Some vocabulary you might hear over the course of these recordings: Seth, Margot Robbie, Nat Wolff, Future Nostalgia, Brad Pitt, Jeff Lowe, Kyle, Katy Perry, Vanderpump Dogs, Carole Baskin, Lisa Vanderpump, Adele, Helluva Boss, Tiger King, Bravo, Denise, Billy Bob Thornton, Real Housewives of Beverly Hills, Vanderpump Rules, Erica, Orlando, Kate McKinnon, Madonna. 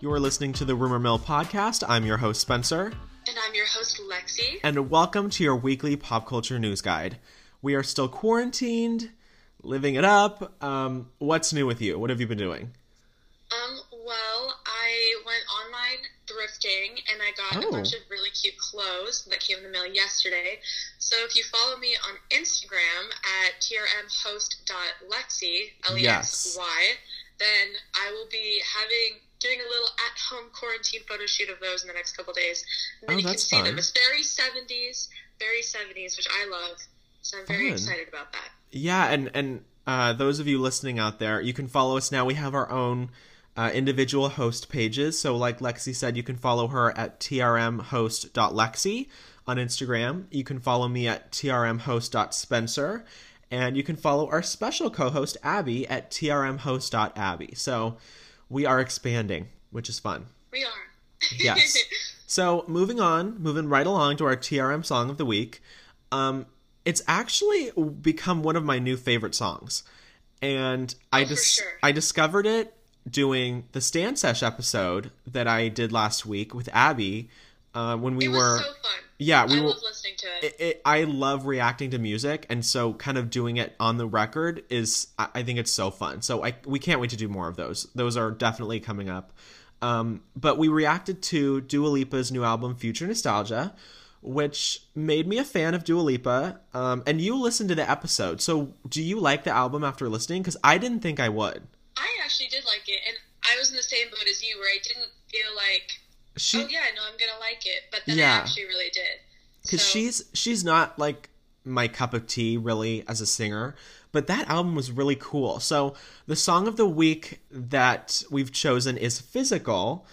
You are listening to the Rumor Mill podcast. I'm your host, Spencer. And I'm your host, Lexi. And welcome to your weekly pop culture news guide. We are still quarantined, living it up. What's new with you? What have you been doing? Well, I went online thrifting and I got a bunch of really cute clothes that came in the mail yesterday. So if you follow me on Instagram at trmhost.lexi, L-E-X-Y, then I will be doing a little at-home quarantine photo shoot of those in the next couple days. And then you can see them. It's very 70s, which I love. So I'm very excited about that. Yeah, and those of you listening out there, you can follow us now. We have our own individual host pages. So like Lexi said, you can follow her at trmhost.lexi on Instagram. You can follow me at trmhost.spencer. And you can follow our special co-host, Abby, at trmhost.abby. So we are expanding, which is fun. We are. Yes. So moving right along to our TRM song of the week. It's actually become one of my new favorite songs. And I discovered it doing the Stan Sesh episode that I did last week with Abby. It was so fun. Yeah, I love listening to it. I love reacting to music, and so kind of doing it on the record is, I think it's so fun. So we can't wait to do more of those. Those are definitely coming up. But we reacted to Dua Lipa's new album, Future Nostalgia, which made me a fan of Dua Lipa. And you listened to the episode, so do you like the album after listening? Because I didn't think I would. I actually did like it, and I was in the same boat as you, where I didn't feel like, I'm going to like it. But then I actually really did. Because she's not, like, my cup of tea, really, as a singer. But that album was really cool. So the song of the week that we've chosen is Physical,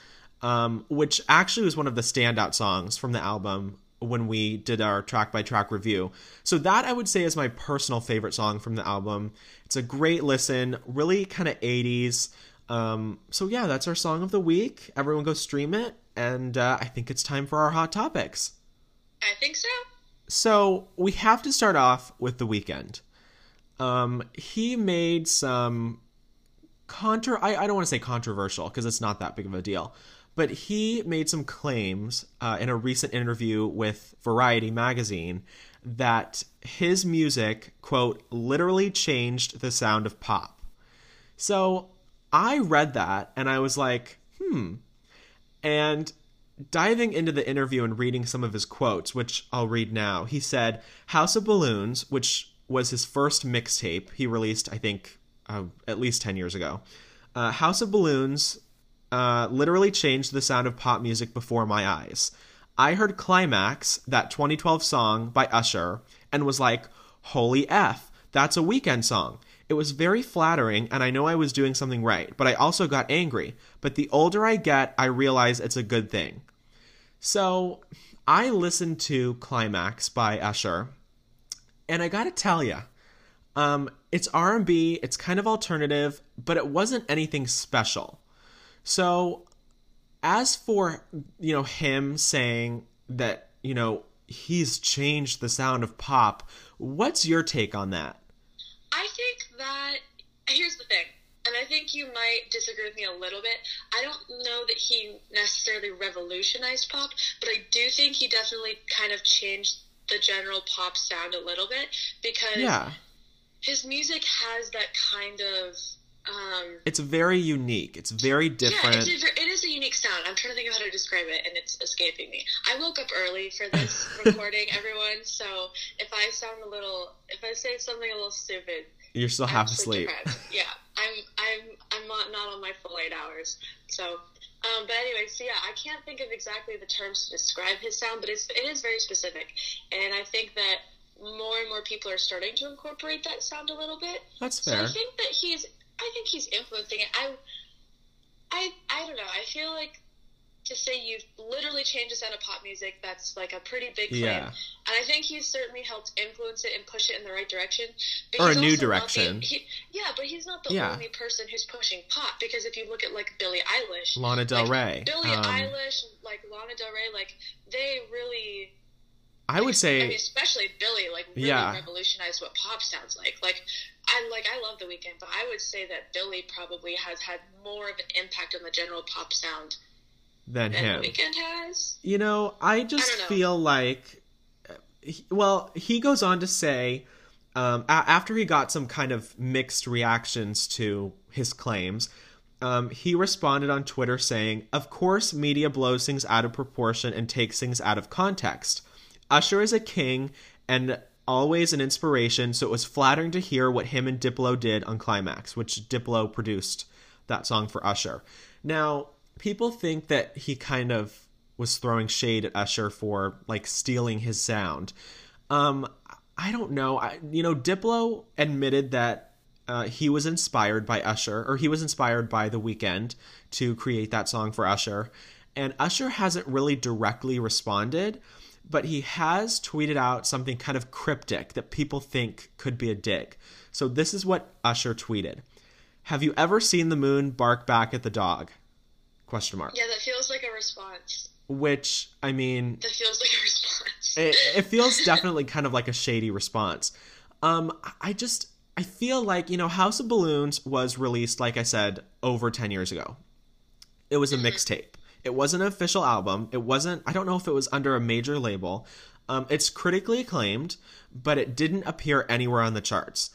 which actually was one of the standout songs from the album when we did our track-by-track review. So that, I would say, is my personal favorite song from the album. It's a great listen, really kind of 80s. So, that's our song of the week. Everyone go stream it. And I think it's time for our hot topics. I think so. So we have to start off with The Weeknd. He made some I don't want to say controversial because it's not that big of a deal. But he made some claims in a recent interview with Variety magazine that his music, quote, literally changed the sound of pop. So I read that and I was like, And diving into the interview and reading some of his quotes, which I'll read now, he said, House of Balloons, which was his first mixtape he released, I think, at least 10 years ago. House of Balloons literally changed the sound of pop music before my eyes. I heard Climax, that 2012 song by Usher, and was like, holy F, that's a Weeknd song. It was very flattering, and I know I was doing something right, but I also got angry. But the older I get, I realize it's a good thing. So I listened to Climax by Usher, and I gotta tell ya, it's R&B, it's kind of alternative, but it wasn't anything special. So as for, him saying that, he's changed the sound of pop, what's your take on that? I think that, here's the thing, and I think you might disagree with me a little bit. I don't know that he necessarily revolutionized pop, but I do think he definitely kind of changed the general pop sound a little bit, because his music has that kind of... it's very unique. It's very different. Yeah, it is a unique sound. I'm trying to think of how to describe it, and it's escaping me. I woke up early for this recording, everyone. So if I say something a little stupid, you're still half asleep. Depressed. Yeah, I'm not on my full 8 hours. So, but anyway, I can't think of exactly the terms to describe his sound, but it is very specific, and I think that more and more people are starting to incorporate that sound a little bit. That's fair. So I think he's influencing it. I don't know. I feel like to say you've literally changed the sound of pop music, that's like a pretty big claim. Yeah. And I think he's certainly helped influence it and push it in the right direction. But or a new direction. But he's not the only person who's pushing pop, because if you look at like Billie Eilish. Lana Del Rey. Billie Eilish, like Lana Del Rey, like they really... I would say, I mean, especially Billie, like, really revolutionized what pop sounds like. I love The Weeknd, but I would say that Billie probably has had more of an impact on the general pop sound than him. The Weeknd has. You know, I just feel like, well, he goes on to say, after he got some kind of mixed reactions to his claims, he responded on Twitter saying, "Of course, media blows things out of proportion and takes things out of context. Usher is a king and always an inspiration, so it was flattering to hear what him and Diplo did on Climax," which Diplo produced that song for Usher. Now, people think that he kind of was throwing shade at Usher for, like, stealing his sound. I don't know. Diplo admitted that he was inspired by Usher, or he was inspired by The Weeknd to create that song for Usher. And Usher hasn't really directly responded, but he has tweeted out something kind of cryptic that people think could be a dig. So this is what Usher tweeted. "Have you ever seen the moon bark back at the dog? ? Yeah, that feels like a response. Which, I mean... That feels like a response. It feels definitely kind of like a shady response. I feel like, House of Balloons was released, like I said, over 10 years ago. It was a mixtape. It wasn't an official album. I don't know if it was under a major label. It's critically acclaimed, but it didn't appear anywhere on the charts.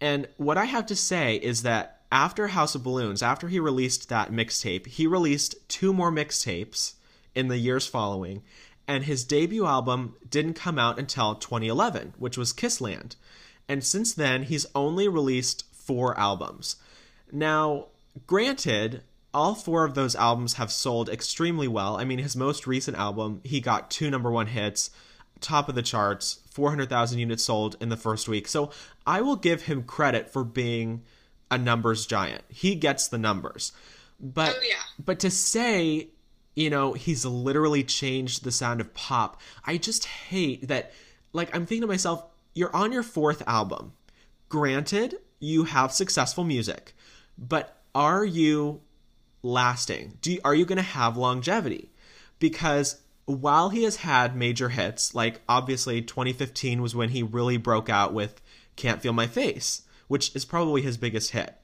And what I have to say is that after House of Balloons, after he released that mixtape, he released 2 more mixtapes in the years following, and his debut album didn't come out until 2011, which was Kissland. And since then, he's only released 4 albums. Now, granted, all 4 of those albums have sold extremely well. I mean, his most recent album, he got 2 number 1 hits, top of the charts, 400,000 units sold in the first week. So I will give him credit for being a numbers giant. He gets the numbers. But but to say, he's literally changed the sound of pop, I just hate that. Like, I'm thinking to myself, you're on your 4th album. Granted, you have successful music, but are you lasting? Are you going to have longevity? Because while he has had major hits, like, obviously 2015 was when he really broke out with Can't Feel My Face, which is probably his biggest hit.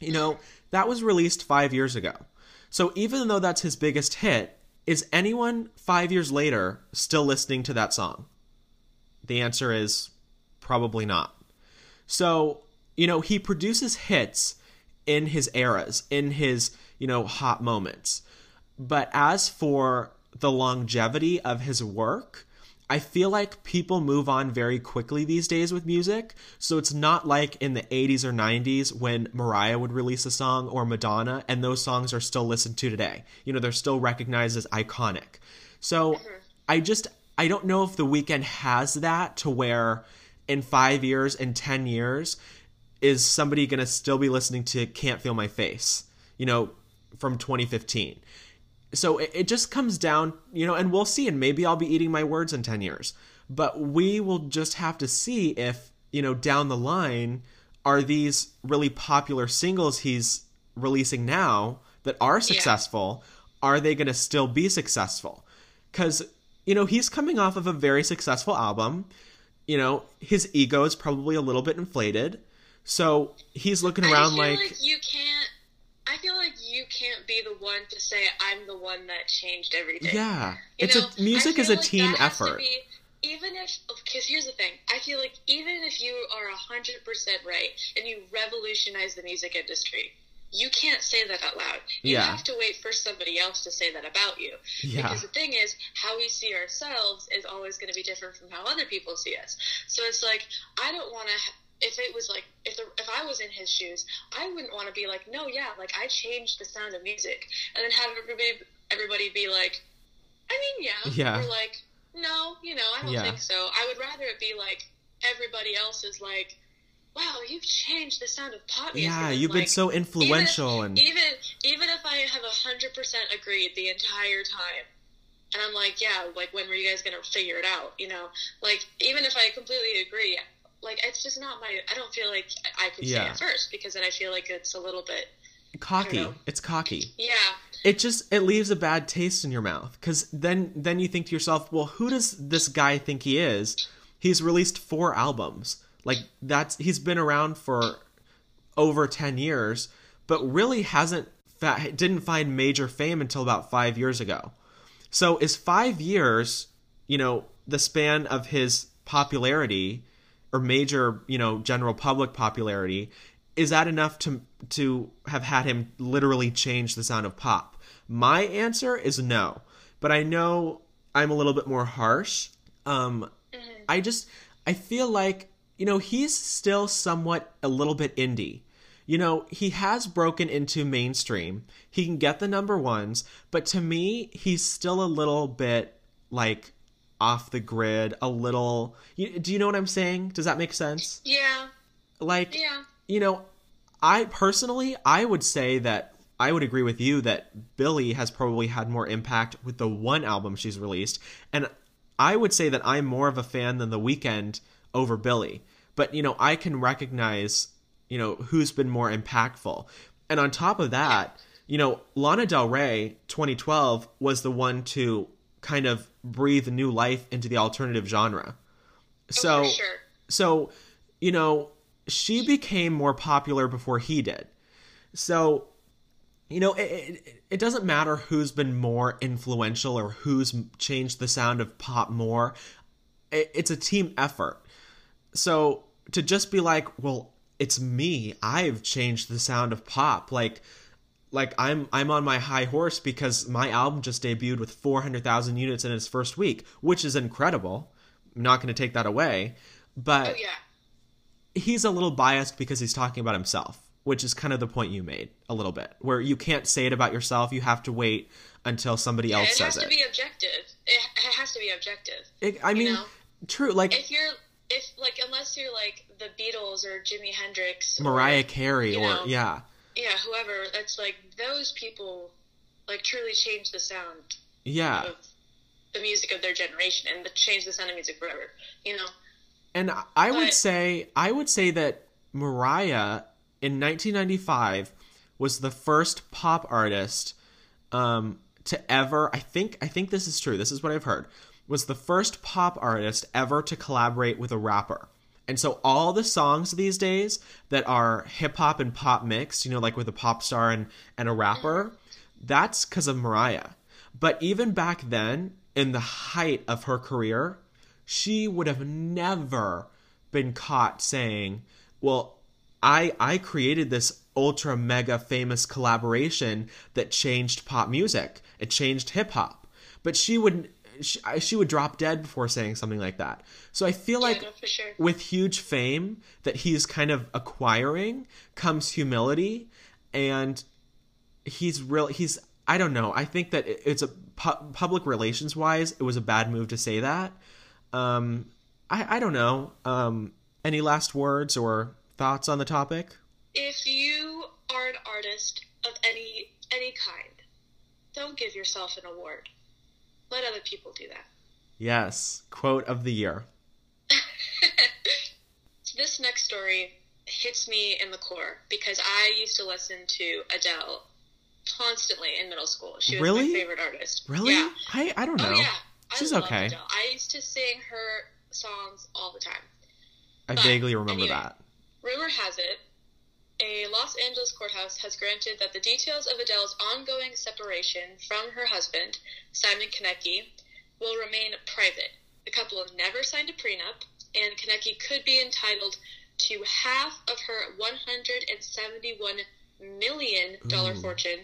That was released 5 years ago. So even though that's his biggest hit, is anyone 5 years later still listening to that song? The answer is probably not. So, he produces hits in his eras, in his, hot moments. But as for the longevity of his work, I feel like people move on very quickly these days with music. So it's not like in the 80s or 90s when Mariah would release a song, or Madonna, and those songs are still listened to today. They're still recognized as iconic. So I don't know if The Weeknd has that, to where in 5 years, in 10 years, is somebody going to still be listening to Can't Feel My Face, from 2015. So it just comes down, and we'll see, and maybe I'll be eating my words in 10 years. But we will just have to see if, down the line, are these really popular singles he's releasing now that are successful, are they going to still be successful? Because, he's coming off of a very successful album. His ego is probably a little bit inflated. So he's looking around like you can't. I feel like you can't be the one to say, I'm the one that changed everything. Yeah. Music is a team effort. Because here's the thing. I feel like even if you are 100% right and you revolutionize the music industry, you can't say that out loud. You have to wait for somebody else to say that about you. Yeah. Because the thing is, how we see ourselves is always going to be different from how other people see us. So it's like, I don't want to... If I was in his shoes, I wouldn't want to be like, no, yeah, like, I changed the sound of music, and then have everybody be like, I mean, yeah, or like, no, I don't think so. I would rather it be like everybody else is like, wow, you've changed the sound of pop music. Yeah, you've been so influential, even if I have 100% agreed the entire time. And I'm like, yeah, like, when were you guys gonna figure it out? Like, even if I completely agree. Like, it's just not I don't feel like I could say it first, because then I feel like it's a little bit Cocky. It's cocky. Yeah. It just, it leaves a bad taste in your mouth, because then you think to yourself, well, who does this guy think he is? He's released 4 albums. Like, that's, he's been around for over 10 years, but really didn't find major fame until about 5 years ago. So is 5 years, you know, the span of his popularity or major, you know, general public popularity, is that enough to have had him literally change the sound of pop? My answer is no, but I know I'm a little bit more harsh. I feel like, you know, he's still somewhat a little bit indie. You know, he has broken into mainstream. He can get the #1s, but to me, he's still a little bit like off the grid, a little. Do you know what I'm saying? Does that make sense? Yeah. Like, yeah. You know, I personally, I would say that I would agree with you that Billie has probably had more impact with the one album she's released. And I would say that I'm more of a fan than The Weeknd over Billie. But, you know, I can recognize, you know, who's been more impactful. And on top of that, you know, Lana Del Rey, 2012, was the one to kind of breathe new life into the alternative genre. So, for sure. So, you know, she became more popular before he did. So, you know, it doesn't matter who's been more influential or who's changed the sound of pop more. It's a team effort. So to just be like, well, it's me, I've changed the sound of pop. Like I'm on my high horse because my album just debuted with 400,000 units in its first week, which is incredible. I'm not going to take that away. But oh, yeah. He's a little biased because he's talking about himself, which is kind of the point you made a little bit, where you can't say it about yourself. You have to wait until somebody else says it. It has to be objective. It has to be objective. True. Like unless you're like the Beatles or Jimi Hendrix, Mariah Carey, or whoever. That's like those people like truly change the sound. Yeah. Of the music of their generation and change the sound of music forever. You know. And I would say that Mariah in 1995 was the first pop artist to ever, I think this is true, this is what I've heard, was the first pop artist ever to collaborate with a rapper. And so all the songs these days that are hip hop and pop mixed, you know, like with a pop star and a rapper, that's because of Mariah. But even back then, in the height of her career, she would have never been caught saying, well, I created this ultra mega famous collaboration that changed pop music. It changed hip hop. But she would drop dead before saying something like that. So I feel like with huge fame that he's kind of acquiring comes humility. And he's I don't know. I think that it's a public relations wise, it was a bad move to say that. I don't know. Any last words or thoughts on the topic? If you are an artist of any kind, don't give yourself an award. Let other people do that. Yes. Quote of the year. This next story hits me in the core because I used to listen to Adele constantly in middle school. She was my favorite artist. Really? Yeah. I don't know. Oh, yeah. She's okay. Adele. I used to sing her songs all the time. I vaguely remember that. Rumor has it, a Los Angeles courthouse has granted that the details of Adele's ongoing separation from her husband, Simon Konecki, will remain private. The couple never signed a prenup, and Konecki could be entitled to half of her $171 million fortune,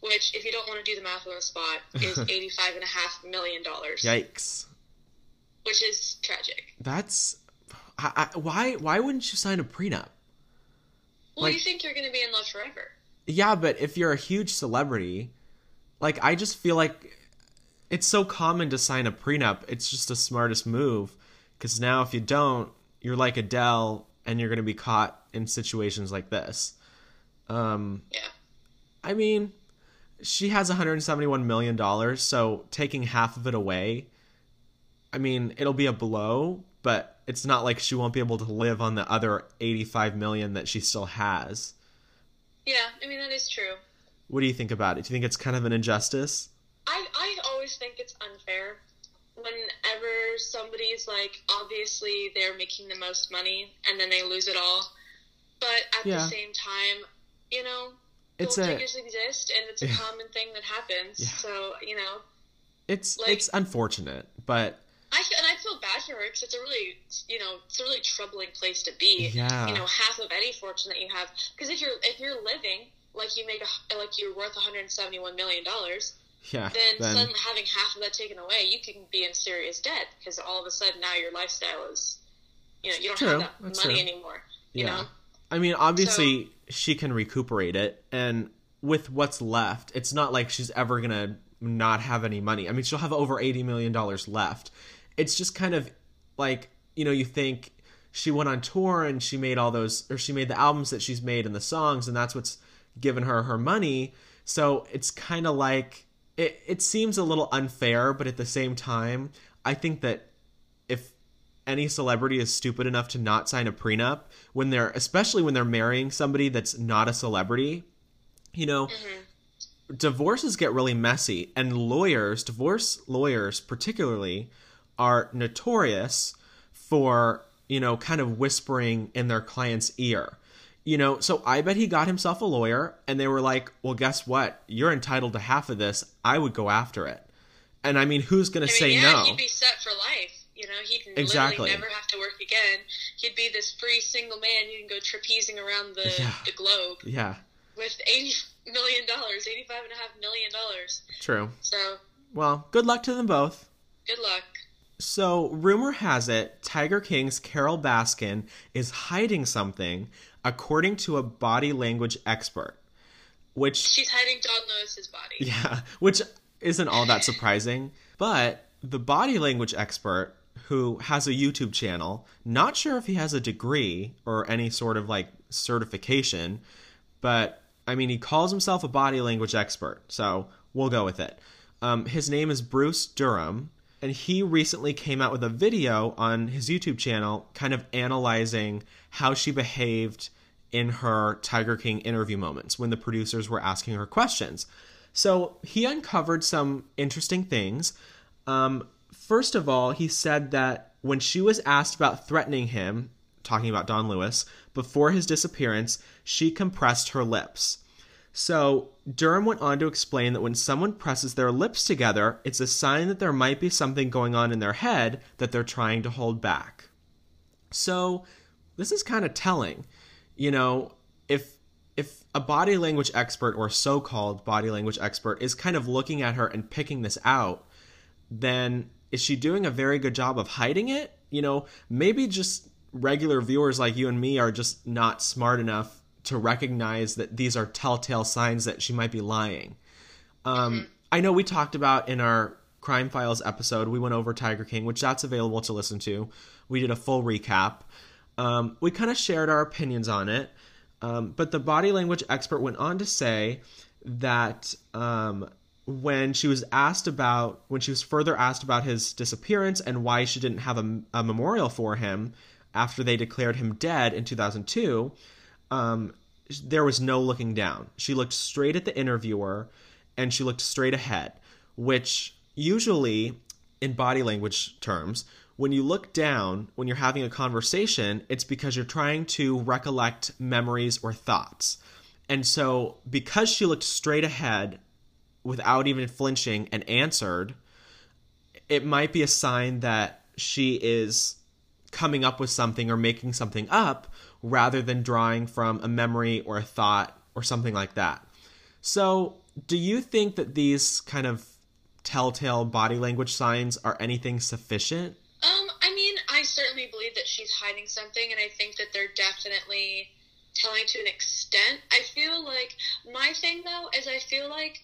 which, if you don't want to do the math on the spot, is $85.5 million. Yikes. Which is tragic. That's... why wouldn't you sign a prenup? Well, you think you're going to be in love forever. Yeah, but if you're a huge celebrity, like, I just feel like it's so common to sign a prenup. It's just the smartest move. Because now if you don't, you're like Adele, and you're going to be caught in situations like this. Yeah. I mean... She has $171 million, so taking half of it away, I mean, it'll be a blow, but it's not like she won't be able to live on the other $85 million that she still has. Yeah, I mean, that is true. What do you think about it? Do you think it's kind of an injustice? I always think it's unfair. Whenever somebody's like, obviously they're making the most money and then they lose it all. But at the same time, you know, gold diggers exist and it's a common thing that happens. Yeah. So, you know. It's like, it's unfortunate, but... I feel bad for her because it's a really, you know, it's a really troubling place to be. Yeah. You know, half of any fortune that you have. Because if you're living, like you're worth $171 million... Yeah. Then suddenly having half of that taken away, you can be in serious debt because all of a sudden now your lifestyle is, you know, you don't have that money anymore. You know? I mean, obviously she can recuperate it, and with what's left, it's not like she's ever gonna not have any money. I mean, she'll have over $80 million left. It's just kind of like, you know, you think she went on tour and she made all those, or she made the albums that she's made and the songs, and that's what's given her her money. So it's kind of like, It seems a little unfair, but at the same time, I think that if any celebrity is stupid enough to not sign a prenup, especially when they're marrying somebody that's not a celebrity, you know, divorces get really messy, and divorce lawyers particularly are notorious for, you know, kind of whispering in their client's ear. You know, so I bet he got himself a lawyer, and they were like, well, guess what? You're entitled to half of this. I would go after it. And I mean, who's going to say no? He'd be set for life. You know, he'd literally never have to work again. He'd be this free single man who can go trapezing around the globe. Yeah. With $85.5 million. True. So. Well, good luck to them both. Good luck. So, rumor has it, Tiger King's Carole Baskin is hiding something, according to a body language expert, which... She's hiding Don Lewis's body. Yeah, which isn't all that surprising. But the body language expert, who has a YouTube channel, not sure if he has a degree or any sort of, like, certification, but, I mean, he calls himself a body language expert, so we'll go with it. His name is Bruce Durham, and he recently came out with a video on his YouTube channel kind of analyzing how she behaved in her Tiger King interview moments when the producers were asking her questions. So he uncovered some interesting things. First of all, he said that when she was asked about threatening him, talking about Don Lewis, before his disappearance, she compressed her lips. So Durham went on to explain that when someone presses their lips together, it's a sign that there might be something going on in their head that they're trying to hold back. So this is kind of telling. You know, if a body language expert or so-called body language expert is kind of looking at her and picking this out, then is she doing a very good job of hiding it? You know, maybe just regular viewers like you and me are just not smart enough to recognize that these are telltale signs that she might be lying. I know we talked about in our Crime Files episode, we went over Tiger King, which that's available to listen to. We did a full recap. We kind of shared our opinions on it. But the body language expert went on to say that when she was further asked about his disappearance and why she didn't have a memorial for him after they declared him dead in 2002, there was no looking down. She looked straight at the interviewer and she looked straight ahead, which usually in body language terms, when you look down, when you're having a conversation, it's because you're trying to recollect memories or thoughts. And so because she looked straight ahead without even flinching and answered, it might be a sign that she is coming up with something or making something up rather than drawing from a memory or a thought or something like that. So do you think that these kind of telltale body language signs are anything sufficient? I mean, I certainly believe that she's hiding something, and I think that they're definitely telling to an extent. I feel like my thing, though, is I feel like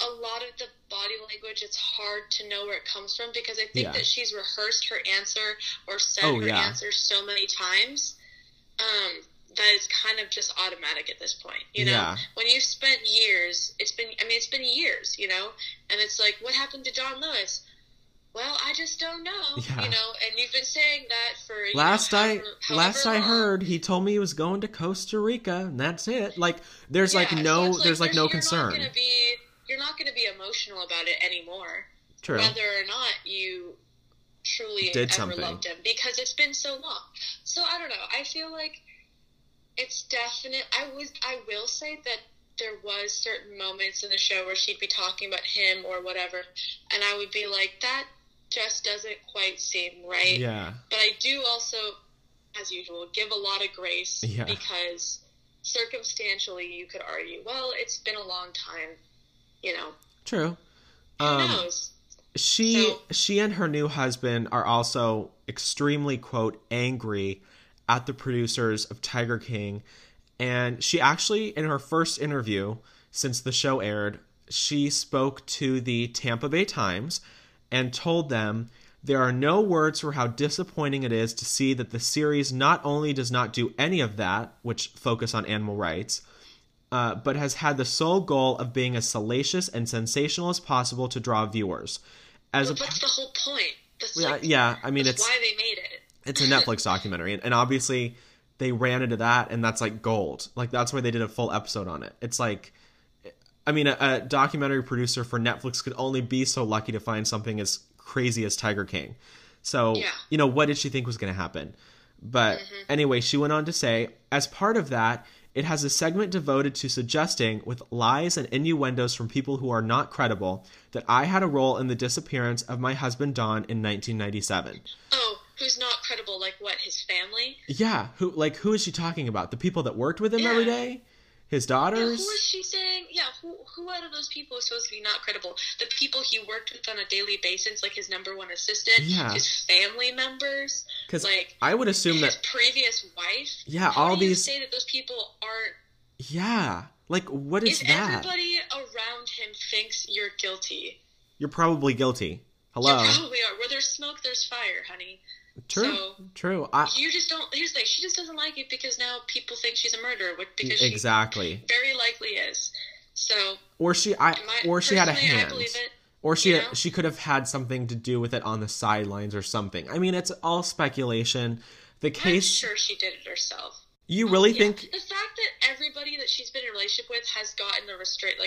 a lot of the body language, it's hard to know where it comes from because I think that she's rehearsed her answer or said answer so many times that it's kind of just automatic at this point. You know, when you've spent years, it's been years, you know, and it's like, what happened to Don Lewis? well, I just don't know, you know, and you've been saying that for, however long. I heard, he told me he was going to Costa Rica, and that's it. Like, there's, like, no, so there's, like, no concern. You're not going to be emotional about it anymore. True. Whether or not you truly did ever something. Loved him, because it's been so long. So, I don't know. I feel like it's definite. I will say that there was certain moments in the show where she'd be talking about him or whatever, and I would be like, that just doesn't quite seem right. Yeah. But I do also, as usual, give a lot of grace, because circumstantially you could argue, well, it's been a long time, you know. True. Who knows? She and her new husband are also extremely, quote, angry at the producers of Tiger King. And she actually, in her first interview since the show aired, she spoke to the Tampa Bay Times and told them, there are no words for how disappointing it is to see that the series not only does not do any of that, which focus on animal rights, but has had the sole goal of being as salacious and sensational as possible to draw viewers. That's the whole point. That's why they made it. It's a Netflix documentary, and obviously they ran into that, and that's, like, gold. Like, that's why they did a full episode on it. It's like, I mean, a documentary producer for Netflix could only be so lucky to find something as crazy as Tiger King. So, you know, what did she think was going to happen? But anyway, she went on to say, as part of that, it has a segment devoted to suggesting, with lies and innuendos from people who are not credible, that I had a role in the disappearance of my husband Don in 1997. Oh. Who's not credible, like what, his family? Yeah, who is she talking about? The people that worked with him every day? His daughters? Yeah, who is she saying? Yeah, who out of those people is supposed to be not credible? The people he worked with on a daily basis, like his number one assistant, his family members, like I would assume his previous wife? Yeah, how all do you these say that those people aren't? Yeah, like what is that? If everybody around him thinks you're guilty, you're probably guilty. Hello. You probably are. Where there's smoke, there's fire, honey. True, so, true. Here's the thing. She just doesn't like it because now people think she's a murderer, because she very likely is. So, or she had a hand, I believe it, or she could have had something to do with it on the sidelines or something. I mean, it's all speculation. The case. I'm sure she did it herself. You really think the fact that everybody that she's been in a relationship with has gotten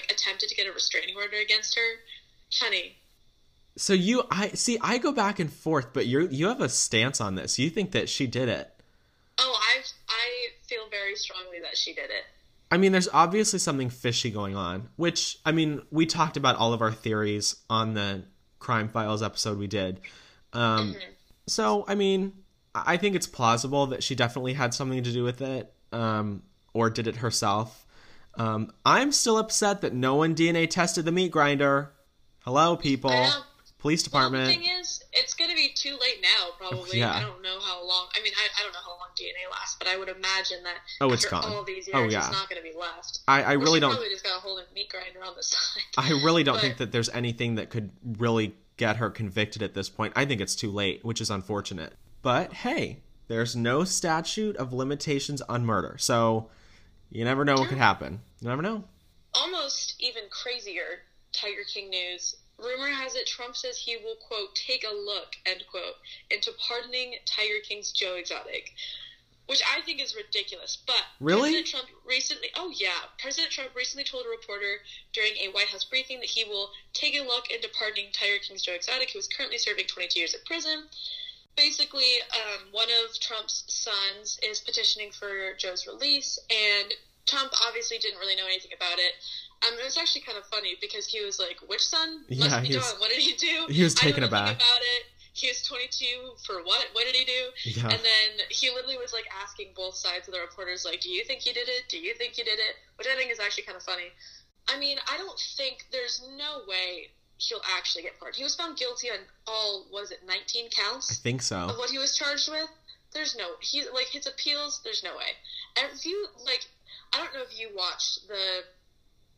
attempted to get a restraining order against her, honey. So I go back and forth, but you have a stance on this. You think that she did it. Oh, I feel very strongly that she did it. I mean, there's obviously something fishy going on, which, I mean, we talked about all of our theories on the Crime Files episode we did. So, I mean, I think it's plausible that she definitely had something to do with it, or did it herself. I'm still upset that no one DNA tested the meat grinder. Hello, people. Police department. Well, the thing is, it's going to be too late now, probably. Yeah. I don't know how long. I mean, I don't know how long DNA lasts, but I would imagine that after all these years, it's not going to be left. I really don't. Probably just got a hold of meat grinder on the side. I really don't think that there's anything that could really get her convicted at this point. I think it's too late, which is unfortunate. But hey, there's no statute of limitations on murder, so you never know what could happen. You never know. Almost even crazier Tiger King news. Rumor has it Trump says he will, quote, take a look, end quote, into pardoning Tiger King's Joe Exotic, which I think is ridiculous. But really? President Trump recently told a reporter during a White House briefing that he will take a look into pardoning Tiger King's Joe Exotic, who is currently serving 22 years in prison. Basically, one of Trump's sons is petitioning for Joe's release, and Trump obviously didn't really know anything about it. It was actually kind of funny because he was like, which son? Must be Don. What did he do? He was taken aback. About it. He was 22 for what? What did he do? Yeah. And then he literally was like asking both sides of the reporters, like, do you think he did it? Do you think he did it? Which I think is actually kind of funny. I mean, I don't think there's no way he'll actually get pardoned. He was found guilty on 19 counts? I think so. Of what he was charged with? There's no, he like his appeals, there's no way. And if you like, I don't know if you watched the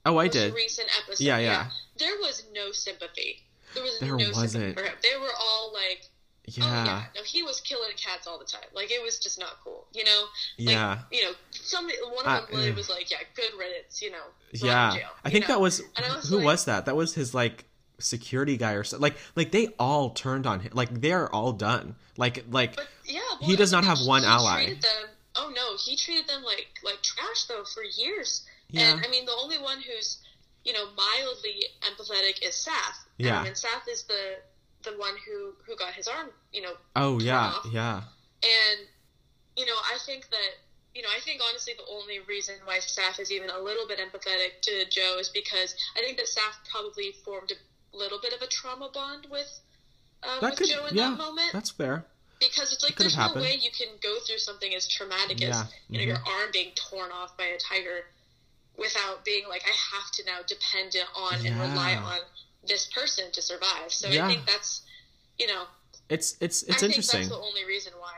most recent episode. Yeah. There was no sympathy. There wasn't. Sympathy for him. They were all like, no, he was killing cats all the time. Like, it was just not cool, you know? Like, you know, one of them was like, good riddance, you know. I think that was, and I was who like, was that? That was his, like, security guy or so. Like they all turned on him. Like they are all done. But he does not have one ally. He treated them like trash though for years. Yeah. And I mean, the only one who's mildly empathetic is Seth. Yeah. And Seth is the one who got his arm, off. Yeah. And I think that I think honestly the only reason why Seth is even a little bit empathetic to Joe is because I think that Seth probably formed a little bit of a trauma bond with Joe in that moment. That's fair. Because it's like there's no way you can go through something as traumatic as your arm being torn off by a tiger without being like, I have to now depend on and rely on this person to survive. So I think that's it's interesting. That's the only reason why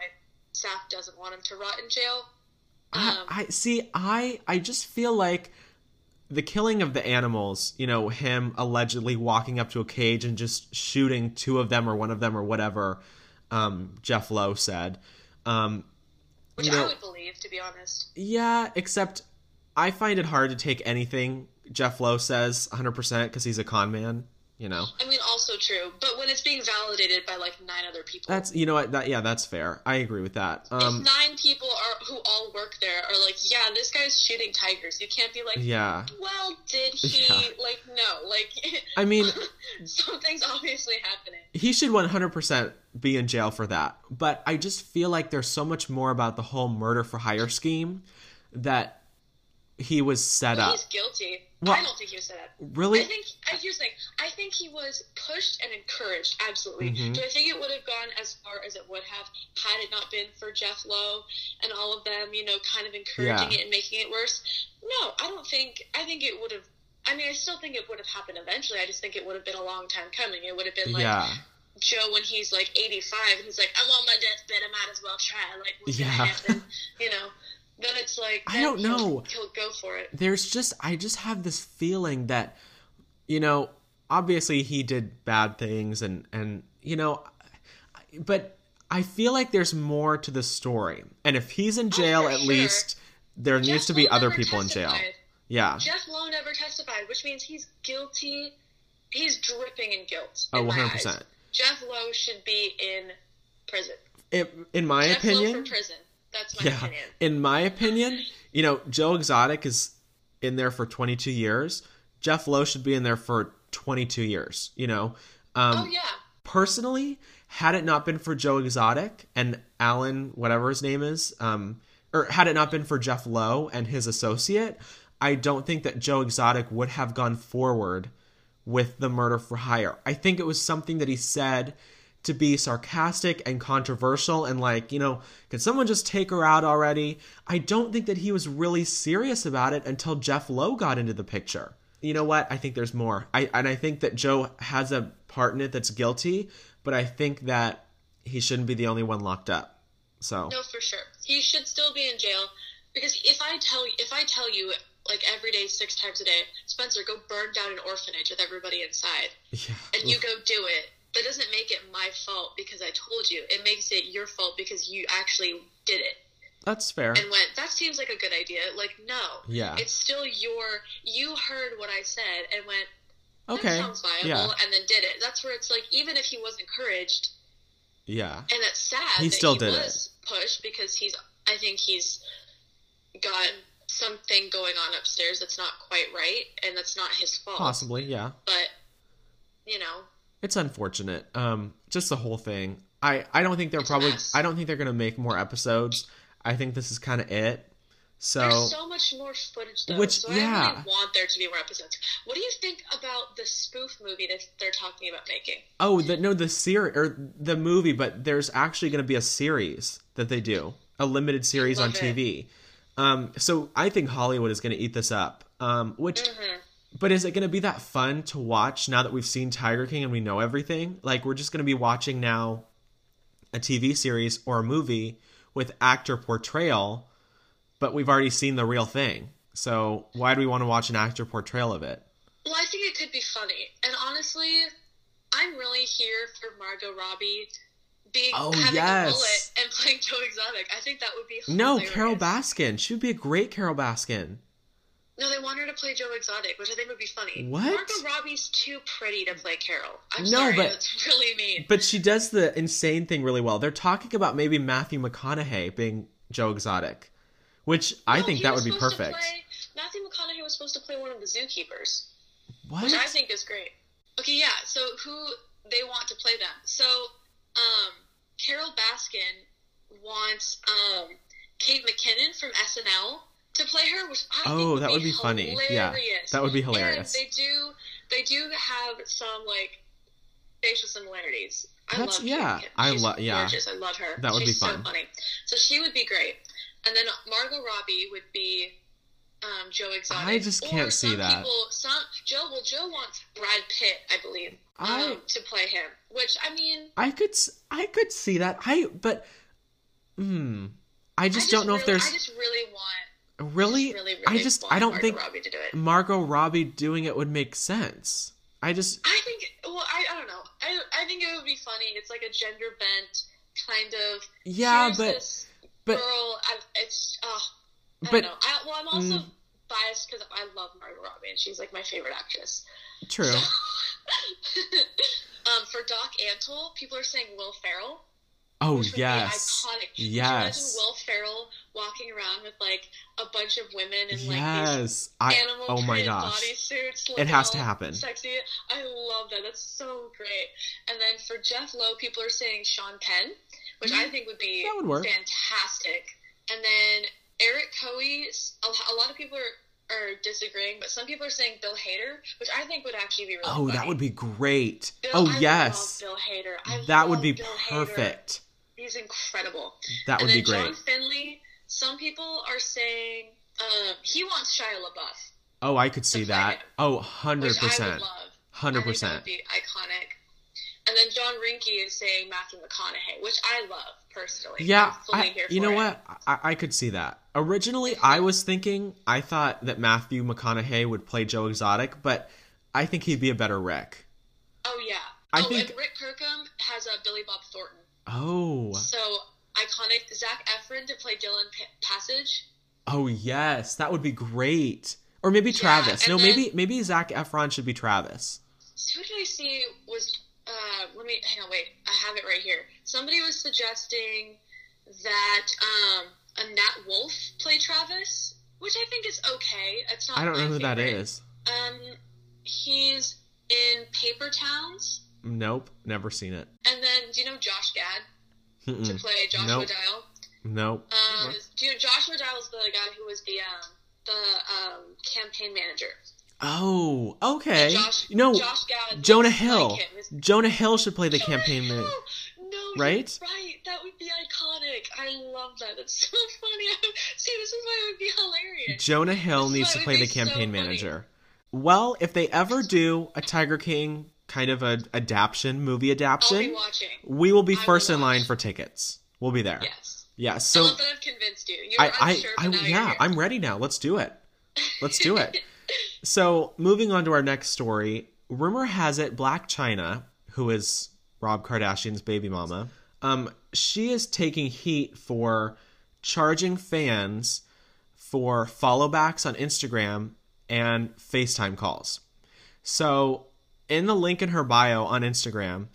Seth doesn't want him to rot in jail. I just feel like the killing of the animals, him allegedly walking up to a cage and just shooting two of them or one of them or whatever, Jeff Lowe said. Which I would believe, to be honest. Yeah, except I find it hard to take anything Jeff Lowe says 100% because he's a con man. I mean, also true, but when it's being validated by like 9 other people, that's that's fair. I agree with that. If 9 people who all work there are like, yeah, this guy's shooting tigers, you can't be like, yeah, well, did he? Yeah. Like, no, like, I mean, something's obviously happening. He should 100% be in jail for that. But I just feel like there's so much more about the whole murder for hire scheme that he was set up. He's guilty. Well, I don't think he was set up. Really? I think he was pushed and encouraged, absolutely. Mm-hmm. Do I think it would have gone as far as it would have had it not been for Jeff Lowe and all of them, kind of encouraging it and making it worse? No, I think it would have, I still think it would have happened eventually. I just think it would have been a long time coming. It would have been like Joe when he's like 85 and he's like, I'm on my deathbed, I might as well try. Like, what's gonna happen? Then it's like, I don't know. He'll go for it. There's just, I just have this feeling that, obviously he did bad things and but I feel like there's more to the story. And if he's in jail, least there needs to be other people in jail. Yeah. Jeff Lowe never testified, which means he's guilty. He's dripping in guilt. Oh, 100%. Jeff Lowe should be in prison. In my opinion. Jeff Lowe for prison. That's my opinion. In my opinion, Joe Exotic is in there for 22 years. Jeff Lowe should be in there for 22 years, Personally, had it not been for Joe Exotic and Alan, whatever his name is, or had it not been for Jeff Lowe and his associate, I don't think that Joe Exotic would have gone forward with the murder for hire. I think it was something that he said to be sarcastic and controversial and like, could someone just take her out already? I don't think that he was really serious about it until Jeff Lowe got into the picture. You know what? I think there's more. I think that Joe has a part in it that's guilty, but I think that he shouldn't be the only one locked up. So no, for sure. He should still be in jail because if I tell you like every day, 6 times a day, Spencer, go burn down an orphanage with everybody inside and you go do it. That doesn't make it my fault because I told you. It makes it your fault because you actually did it. That's fair. And went, that seems like a good idea. Like, no. Yeah. It's still you heard what I said and went, that sounds viable, and then did it. That's where it's like, even if he was encouraged. Yeah. And that's sad he was pushed because he's got something going on upstairs that's not quite right and that's not his fault. Possibly, yeah. But, it's unfortunate. Just the whole thing. I don't think they're going to make more episodes. I think this is kind of it. So there's so much more footage though. I really want there to be more episodes. What do you think about the spoof movie that they're talking about making? Oh, the series or the movie, but there's actually going to be a series that they do. A limited series on TV. So I think Hollywood is going to eat this up. But is it going to be that fun to watch now that we've seen Tiger King and we know everything? Like, we're just going to be watching now a TV series or a movie with actor portrayal, but we've already seen the real thing. So why do we want to watch an actor portrayal of it? Well, I think it could be funny. And honestly, I'm really here for Margot Robbie having a mullet and playing Joe Exotic. I think that would be hilarious. No, Carole Baskin. She would be a great Carole Baskin. No, they want her to play Joe Exotic, which I think would be funny. What? Margot Robbie's too pretty to play Carole. I'm sorry, but that's really mean. But she does the insane thing really well. They're talking about maybe Matthew McConaughey being Joe Exotic, which I think that would be perfect. Matthew McConaughey was supposed to play one of the zookeepers. What? Which I think is great. Okay, yeah, so who they want to play them. So, Carole Baskin wants Kate McKinnon from SNL to play her, which I think would be funny. Yeah, that would be hilarious. And they do have some like facial similarities. She's gorgeous. I love her. That would be fun. So funny. So she would be great. And then Margot Robbie would be Joe Exotic. I just can't see that. Joe wants Brad Pitt, I believe, to play him. Which I mean, I could see that. I just don't know if there's. I don't think Margot Robbie to do it. Margot Robbie doing it would make sense. I don't know. I think it would be funny. It's like a gender bent kind of. Yeah, but girl, I don't know. I'm also biased because I love Margot Robbie and she's like my favorite actress. True. So, for Doc Antle, people are saying Will Ferrell. Oh, yes. Iconic. Yes. Can you imagine Will Ferrell walking around with like a bunch of women in like these animal print bodysuits? It has to happen. Sexy. I love that. That's so great. And then for Jeff Lowe, people are saying Sean Penn, which I think would be fantastic. And then Eric Coey, a lot of people are disagreeing, but some people are saying Bill Hader, which I think would actually be really funny. That would be great. I love Bill Hader. That would be perfect. He's incredible. That would be great. John Finley, some people are saying he wants Shia LaBeouf. Oh, I could see that. 100%. I would love. 100%. That would be iconic. And then John Rinke is saying Matthew McConaughey, which I love personally. Yeah, I could see that. Originally, I thought that Matthew McConaughey would play Joe Exotic, but I think he'd be a better Rick. Oh yeah. I think and Rick Kirkham has a Billy Bob Thornton. Oh. So iconic. Zac Efron to play Dylan Passage. Oh yes, that would be great. Or maybe Travis. No, maybe Zac Efron should be Travis. So who did I see was? I have it right here. Somebody was suggesting that a Nat Wolff play Travis, which I think is okay. It's not. I don't know who that is. He's in Paper Towns. Nope, never seen it. And then, do you know Josh Gad to play Joshua Dial? Nope. Do you know Joshua Dial is the guy who was the campaign manager? Oh, okay. Josh Gad. Jonah Hill. Like Jonah Hill should play the campaign man. No, right? Right. That would be iconic. I love that. That's so funny. See, this is why it would be hilarious. Jonah Hill needs to play the campaign manager. Well, if they ever do a Tiger King kind of a movie adaptation, I'll be watching. We will be first in line for tickets. We'll be there. Yes. Yeah. So I love that I've convinced you. I'm ready now. Let's do it. Let's do it. So, moving on to our next story, rumor has it Blac Chyna, who is Rob Kardashian's baby mama, she is taking heat for charging fans for followbacks on Instagram and FaceTime calls. So, in the link in her bio on Instagram,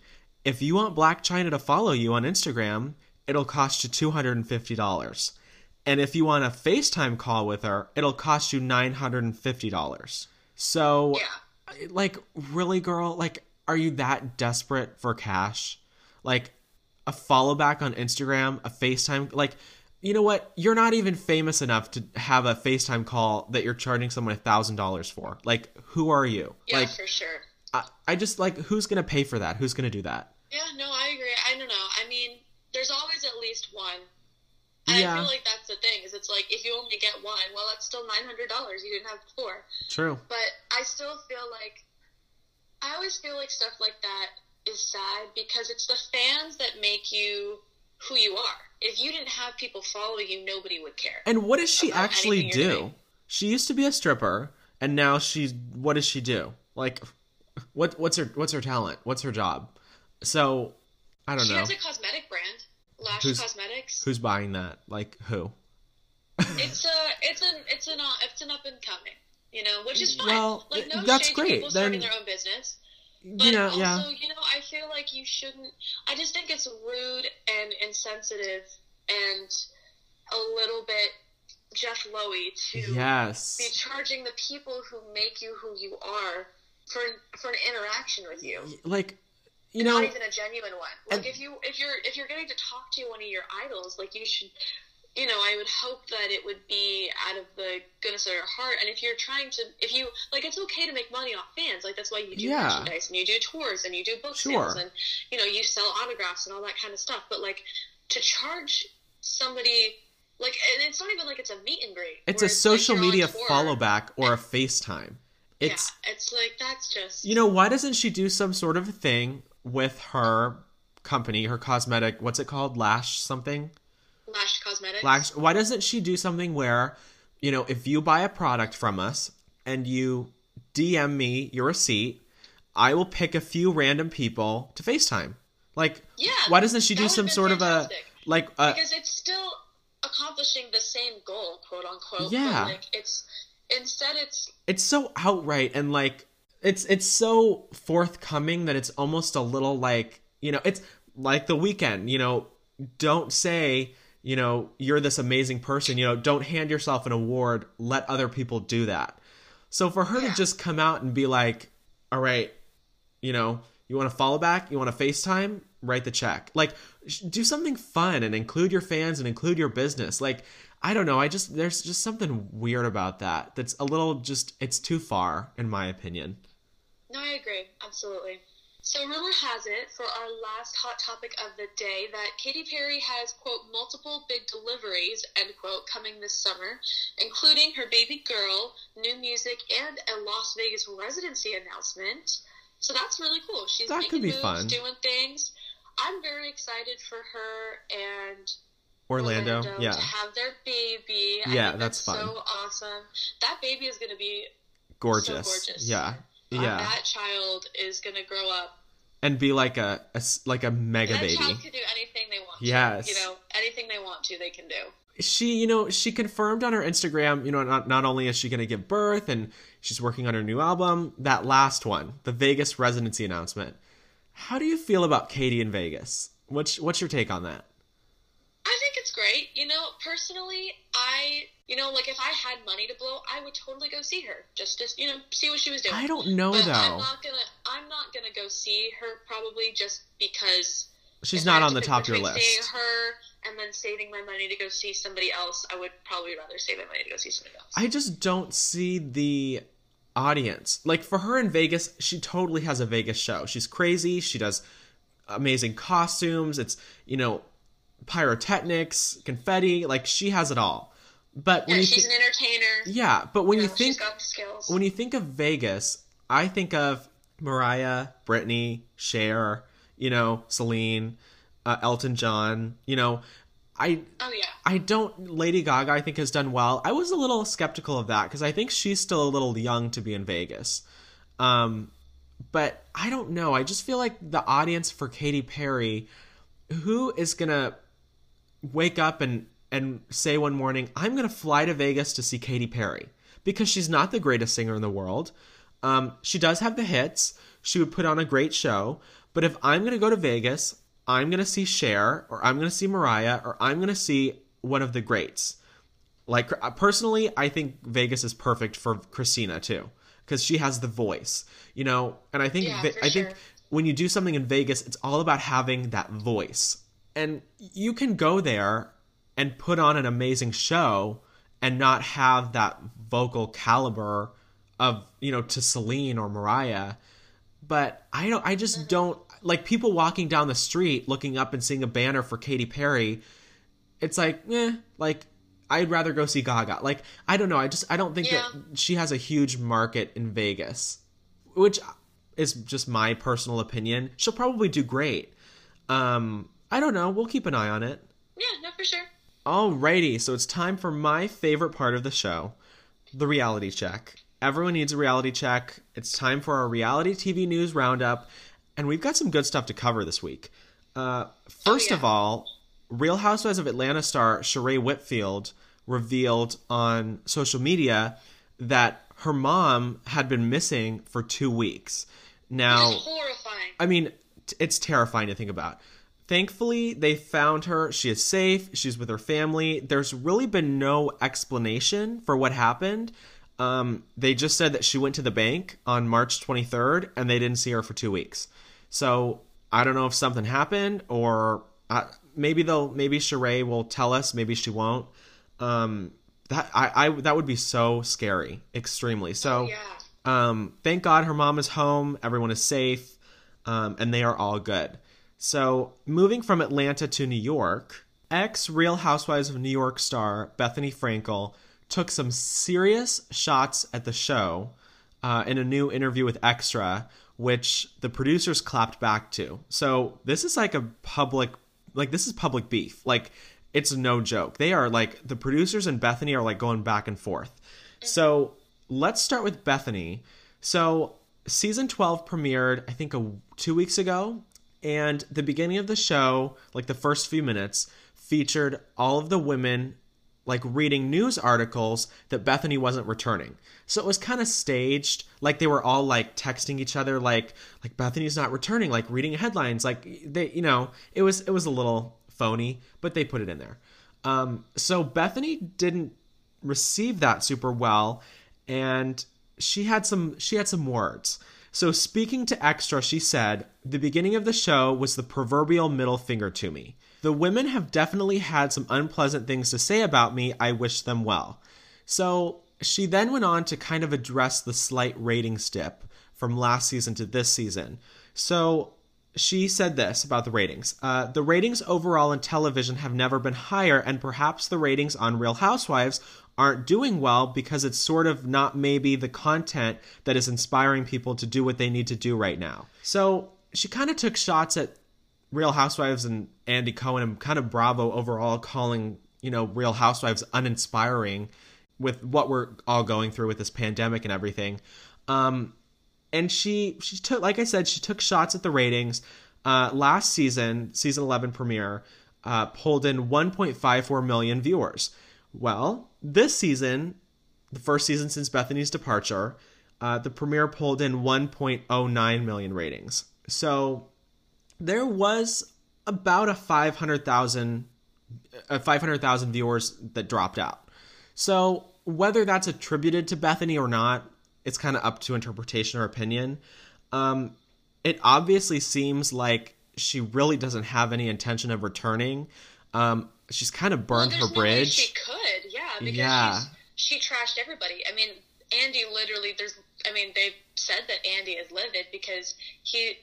if you want Blac Chyna to follow you on Instagram, it'll cost you $250. And if you want a FaceTime call with her, it'll cost you $950. So, yeah. Like, really, girl? Like, are you that desperate for cash? Like, a follow back on Instagram, a FaceTime? Like, you know what? You're not even famous enough to have a FaceTime call that you're charging someone $1,000 for. Like, who are you? Yeah, like, for sure. I just, like, who's going to pay for that? Who's going to do that? Yeah, no, I agree. I don't know. I mean, there's always at least one. And I feel like that's the thing, is it's like, if you only get one, well, that's still $900. You didn't have four. True. But I still feel like, I always feel like stuff like that is sad, because it's the fans that make you who you are. If you didn't have people follow you, nobody would care. And what does she actually do? She used to be a stripper, and now what does she do? Like, what's her talent? What's her job? So, I don't know. She has a cosmetic brand. Lash Cosmetics. Who's buying that? Like, who? It's an up and coming. you know, which is fine. Well, like, no that's shade to great. People starting their own business. But you know, also, yeah. you know, I feel like you shouldn't. I just think it's rude and insensitive and a little bit Jeff Lowe to yes. be charging the people who make you who you are for an interaction with you. Like, you know, not even a genuine one. Like, if you're getting to talk to one of your idols, like, you should. You know, I would hope that it would be out of the goodness of your heart. And if you're trying to, if you, like, it's okay to make money off fans. Like, that's why you do yeah. merchandise and you do tours and you do book sure. sales and, you know, you sell autographs and all that kind of stuff. But, like, to charge somebody, like, and it's not even like it's a meet and greet. It's a social like media follow back or a FaceTime. It's, yeah, it's like, that's just. You know, why doesn't she do some sort of thing with her company, her cosmetic, what's it called? Lash something? Lash Cosmetics. Lash, why doesn't she do something where, you know, if you buy a product from us and you DM me your receipt, I will pick a few random people to FaceTime. Like, yeah, why doesn't she do some sort fantastic. Of a, like, a, because it's still accomplishing the same goal, quote unquote. Yeah. Like, it's, instead it's so outright and, like, it's so forthcoming that it's almost a little like, you know, it's like The Weeknd, you know, don't say, you know, you're this amazing person, you know, don't hand yourself an award, let other people do that. So for her yeah. to just come out and be like, all right, you know, you want to follow back, you want to FaceTime, write the check. Like, do something fun and include your fans and include your business. Like, I don't know, I just, there's just something weird about that. That's a little just, it's too far in my opinion. No, I agree. Absolutely. So rumor has it, for our last hot topic of the day, that Katy Perry has, quote, multiple big deliveries, end quote, coming this summer, including her baby girl, new music, and a Las Vegas residency announcement. So that's really cool. She's that making moves, fun. Doing things. I'm very excited for her and Orlando yeah. to have their baby. Yeah, I think that's fun. So awesome. That baby is going to be gorgeous. So gorgeous. Yeah. Yeah. That child is going to grow up and be like a mega baby. That child can do anything they want yes. to. You know, anything they want to, they can do. She, you know, she confirmed on her Instagram, you know, not only is she going to give birth and she's working on her new album, that last one, the Vegas residency announcement. How do you feel about Katy in Vegas? What's your take on that? I think it's great. You know, personally, you know, like, if I had money to blow, I would totally go see her just to, you know, see what she was doing. I don't know, but though. I'm not gonna go see her probably just because she's not on the top of your list. Seeing her and then saving my money to go see somebody else, I would probably rather save my money to go see somebody else. I just don't see the audience. Like, for her in Vegas, she totally has a Vegas show. She's crazy. She does amazing costumes. It's, you know, pyrotechnics, confetti, like, she has it all. But when she's an entertainer. Yeah, but when you think, she's got skills. When you think of Vegas, I think of Mariah, Britney, Cher, you know, Celine, Elton John, you know, Lady Gaga, I think, has done well. I was a little skeptical of that because I think she's still a little young to be in Vegas. But I don't know. I just feel like the audience for Katy Perry, who is going to wake up and say one morning, I'm going to fly to Vegas to see Katy Perry? Because she's not the greatest singer in the world. She does have the hits. She would put on a great show. But if I'm going to go to Vegas, I'm going to see Cher, or I'm going to see Mariah, or I'm going to see one of the greats. Like, personally, I think Vegas is perfect for Christina too, because she has the voice, you know? And I think, I think when you do something in Vegas, it's all about having that voice. And you can go there and put on an amazing show and not have that vocal caliber of, you know, to Celine or Mariah. But I just don't like people walking down the street looking up and seeing a banner for Katy Perry. It's like, like, I'd rather go see Gaga. Like, I don't know. I don't think that she has a huge market in Vegas, which is just my personal opinion. She'll probably do great. I don't know. We'll keep an eye on it. Yeah, no, for sure. Alrighty, so it's time for my favorite part of the show, the reality check. Everyone needs a reality check. It's time for our reality TV news roundup, and we've got some good stuff to cover this week. First of all, Real Housewives of Atlanta star Sharae Whitfield revealed on social media that her mom had been missing for 2 weeks. Now, that's horrifying. I mean, it's terrifying to think about. Thankfully, they found her. She is safe. She's with her family. There's really been no explanation for what happened. They just said that she went to the bank on March 23rd, and they didn't see her for 2 weeks. So I don't know if something happened, or maybe Sheree will tell us. Maybe she won't. That would be so scary, extremely. So, thank God her mom is home. Everyone is safe, and they are all good. So moving from Atlanta to New York, ex-Real Housewives of New York star Bethenny Frankel took some serious shots at the show in a new interview with Extra, which the producers clapped back to. So this is like a public beef. Like, it's no joke. They are like, the producers and Bethenny are like going back and forth. So let's start with Bethenny. So season 12 premiered, I think 2 weeks ago. And the beginning of the show, like the first few minutes, featured all of the women like reading news articles that Bethenny wasn't returning. So it was kind of staged. Like, they were all like texting each other, like Bethenny's not returning, like reading headlines, like they, you know, it was a little phony, but they put it in there. So Bethenny didn't receive that super well, and she had some words. So speaking to Extra, she said, "The beginning of the show was the proverbial middle finger to me. The women have definitely had some unpleasant things to say about me. I wish them well." So she then went on to kind of address the slight ratings dip from last season to this season. So she said this about the ratings. "The ratings overall in television have never been higher, and perhaps the ratings on Real Housewives aren't doing well because it's sort of not maybe the content that is inspiring people to do what they need to do right now." So she kind of took shots at Real Housewives and Andy Cohen and kind of Bravo overall, calling, you know, Real Housewives uninspiring with what we're all going through with this pandemic and everything. And she took, like I said, she took shots at the ratings. Last season, season 11 premiere, pulled in 1.54 million viewers. Well, this season, the first season since Bethenny's departure, the premiere pulled in 1.09 million ratings. So there was about a 500,000 viewers that dropped out. So whether that's attributed to Bethenny or not, it's kind of up to interpretation or opinion. It obviously seems like she really doesn't have any intention of returning. She's kind of burned her bridge. She could, yeah, because she trashed everybody. I mean, Andy literally, they've said that Andy is livid because he,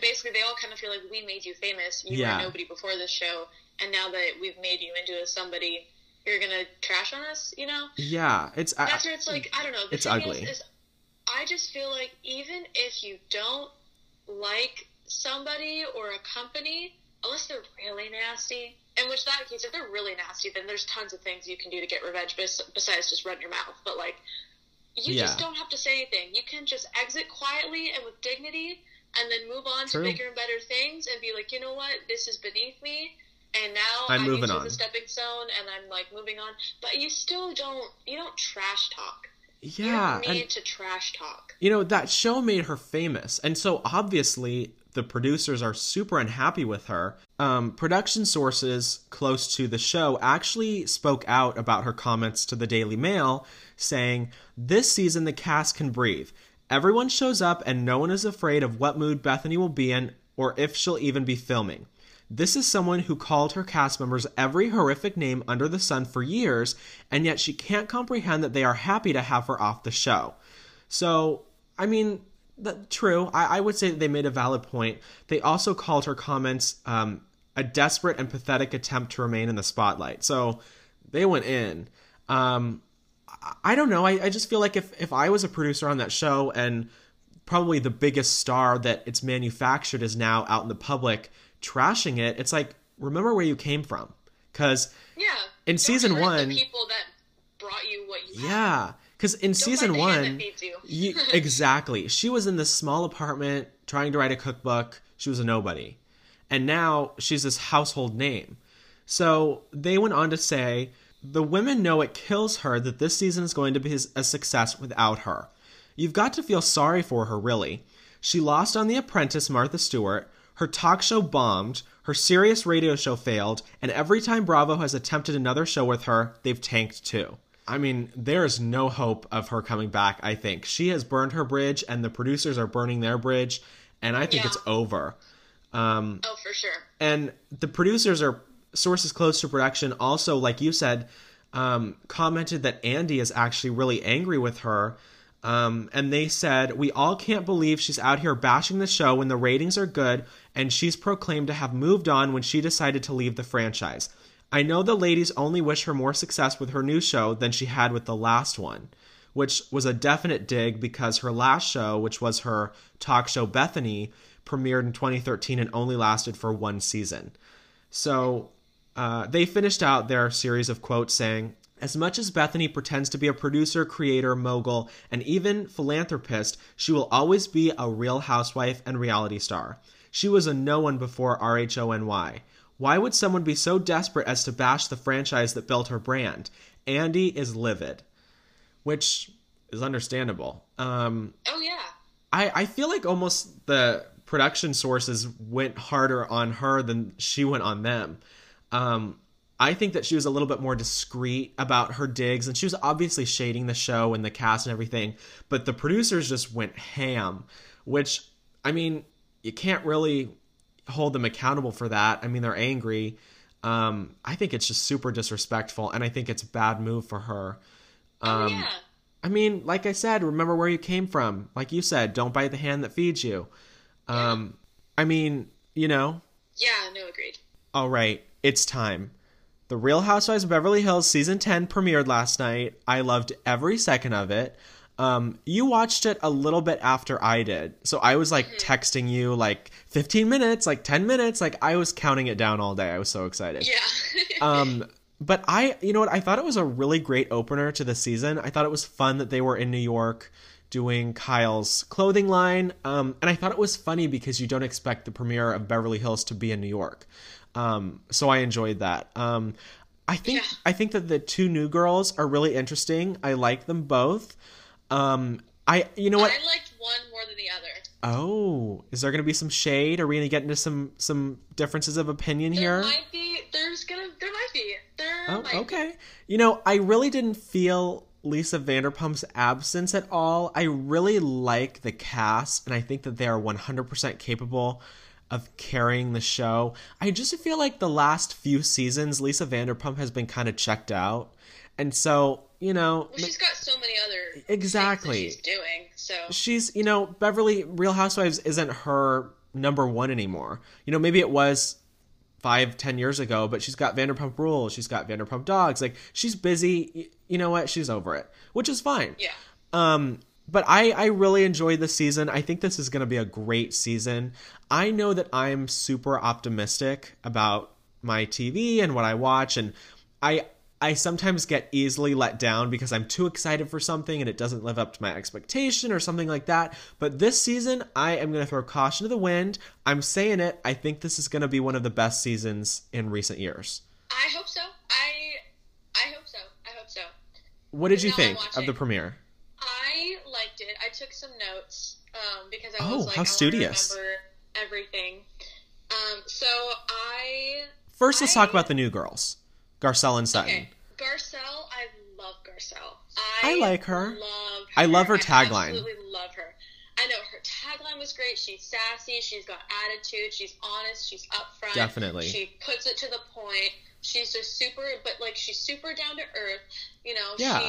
basically they all kind of feel like, we made you famous. You were nobody before this show. And now that we've made you into somebody, you're going to trash on us, you know? Yeah. That's where it's like, I don't know. It's ugly. I just feel like even if you don't like somebody or a company, unless they're really nasty, in which that case, if they're really nasty, then there's tons of things you can do to get revenge besides just run your mouth. But, like, you just don't have to say anything. You can just exit quietly and with dignity and then move on to bigger and better things and be like, you know what, this is beneath me. And now I'm moving on. The stepping stone, and I'm like moving on. But you still don't trash talk. Yeah, you don't need to trash talk. You know, that show made her famous, and so obviously the producers are super unhappy with her. Production sources close to the show actually spoke out about her comments to the Daily Mail, saying, "This season the cast can breathe. Everyone shows up, and no one is afraid of what mood Bethenny will be in, or if she'll even be filming. This is someone who called her cast members every horrific name under the sun for years, and yet she can't comprehend that they are happy to have her off the show." So, I mean, true. I would say that they made a valid point. They also called her comments a desperate and pathetic attempt to remain in the spotlight. So they went in. I don't know. I just feel like if I was a producer on that show, and probably the biggest star that it's manufactured is now out in the public trashing it, it's like, remember where you came from, because in season one, the people that brought you what you had. Because in season one, exactly, she was in this small apartment trying to write a cookbook. She was a nobody, and now she's this household name. So they went on to say, The women know it kills her that this season is going to be a success without her. You've got to feel sorry for her, really. She lost on The Apprentice, Martha Stewart, her talk show bombed, her serious radio show failed, and every time Bravo has attempted another show with her, they've tanked too. I mean, there is no hope of her coming back, I think. She has burned her bridge, and the producers are burning their bridge, and I think it's over. Oh, for sure. And the producers are sources close to production also, like you said, commented that Andy is actually really angry with her. And they said, we all can't believe she's out here bashing the show when the ratings are good and she's proclaimed to have moved on when she decided to leave the franchise. I know the ladies only wish her more success with her new show than she had with the last one, which was a definite dig because her last show, which was her talk show Bethenny, premiered in 2013 and only lasted for one season. So they finished out their series of quotes saying, as much as Bethenny pretends to be a producer, creator, mogul, and even philanthropist, she will always be a real housewife and reality star. She was a no one before RHONY. Why would someone be so desperate as to bash the franchise that built her brand? Andy is livid, which is understandable. Oh, yeah. I feel like almost the production sources went harder on her than she went on them. I think that she was a little bit more discreet about her digs, and she was obviously shading the show and the cast and everything, but the producers just went ham, which, I mean, you can't really hold them accountable for that. I mean, they're angry. I think it's just super disrespectful, and I think it's a bad move for her. Oh, yeah. I mean, like I said, remember where you came from. Like you said, don't bite the hand that feeds you. Yeah. I mean, you know. Yeah, no, agreed. All right, it's time. The Real Housewives of Beverly Hills Season 10 premiered last night. I loved every second of it. You watched it a little bit after I did. So I was like texting you like 15 minutes, like 10 minutes. Like I was counting it down all day. I was so excited. Yeah. But you know what? I thought it was a really great opener to the season. I thought it was fun that they were in New York doing Kyle's clothing line. And I thought it was funny because you don't expect the premiere of Beverly Hills to be in New York. So I enjoyed that. I think that the two new girls are really interesting. I like them both. You know what? I liked one more than the other. Oh, is there going to be some shade? Are we going to get into some differences of opinion here? There might be. You know, I really didn't feel Lisa Vanderpump's absence at all. I really like the cast, and I think that they are 100% capable of carrying the show. I just feel like the last few seasons, Lisa Vanderpump has been kind of checked out. And so, you know. Well, she's got so many other things that she's doing. So she's, you know, Real Housewives isn't her number one anymore. You know, maybe it was 5-10 years ago, but she's got Vanderpump Rules. She's got Vanderpump Dogs. Like, she's busy. You know what? She's over it, which is fine. Yeah. But I really enjoyed this season. I think this is going to be a great season. I know that I'm super optimistic about my TV and what I watch. And I sometimes get easily let down because I'm too excited for something and it doesn't live up to my expectation or something like that. But this season, I am going to throw caution to the wind. I'm saying it. I think this is going to be one of the best seasons in recent years. I hope so. I hope so. What did you think of the premiere? I liked it. I took some notes because I was like, I remember everything. Let's talk about the new girls, Garcelle and Sutton. Okay. Garcelle, I love Garcelle. I like her. I love her tagline. I absolutely love her. I know her tagline was great. She's sassy. She's got attitude. She's honest. She's upfront. Definitely. She puts it to the point. She's just she's super down to earth. You know,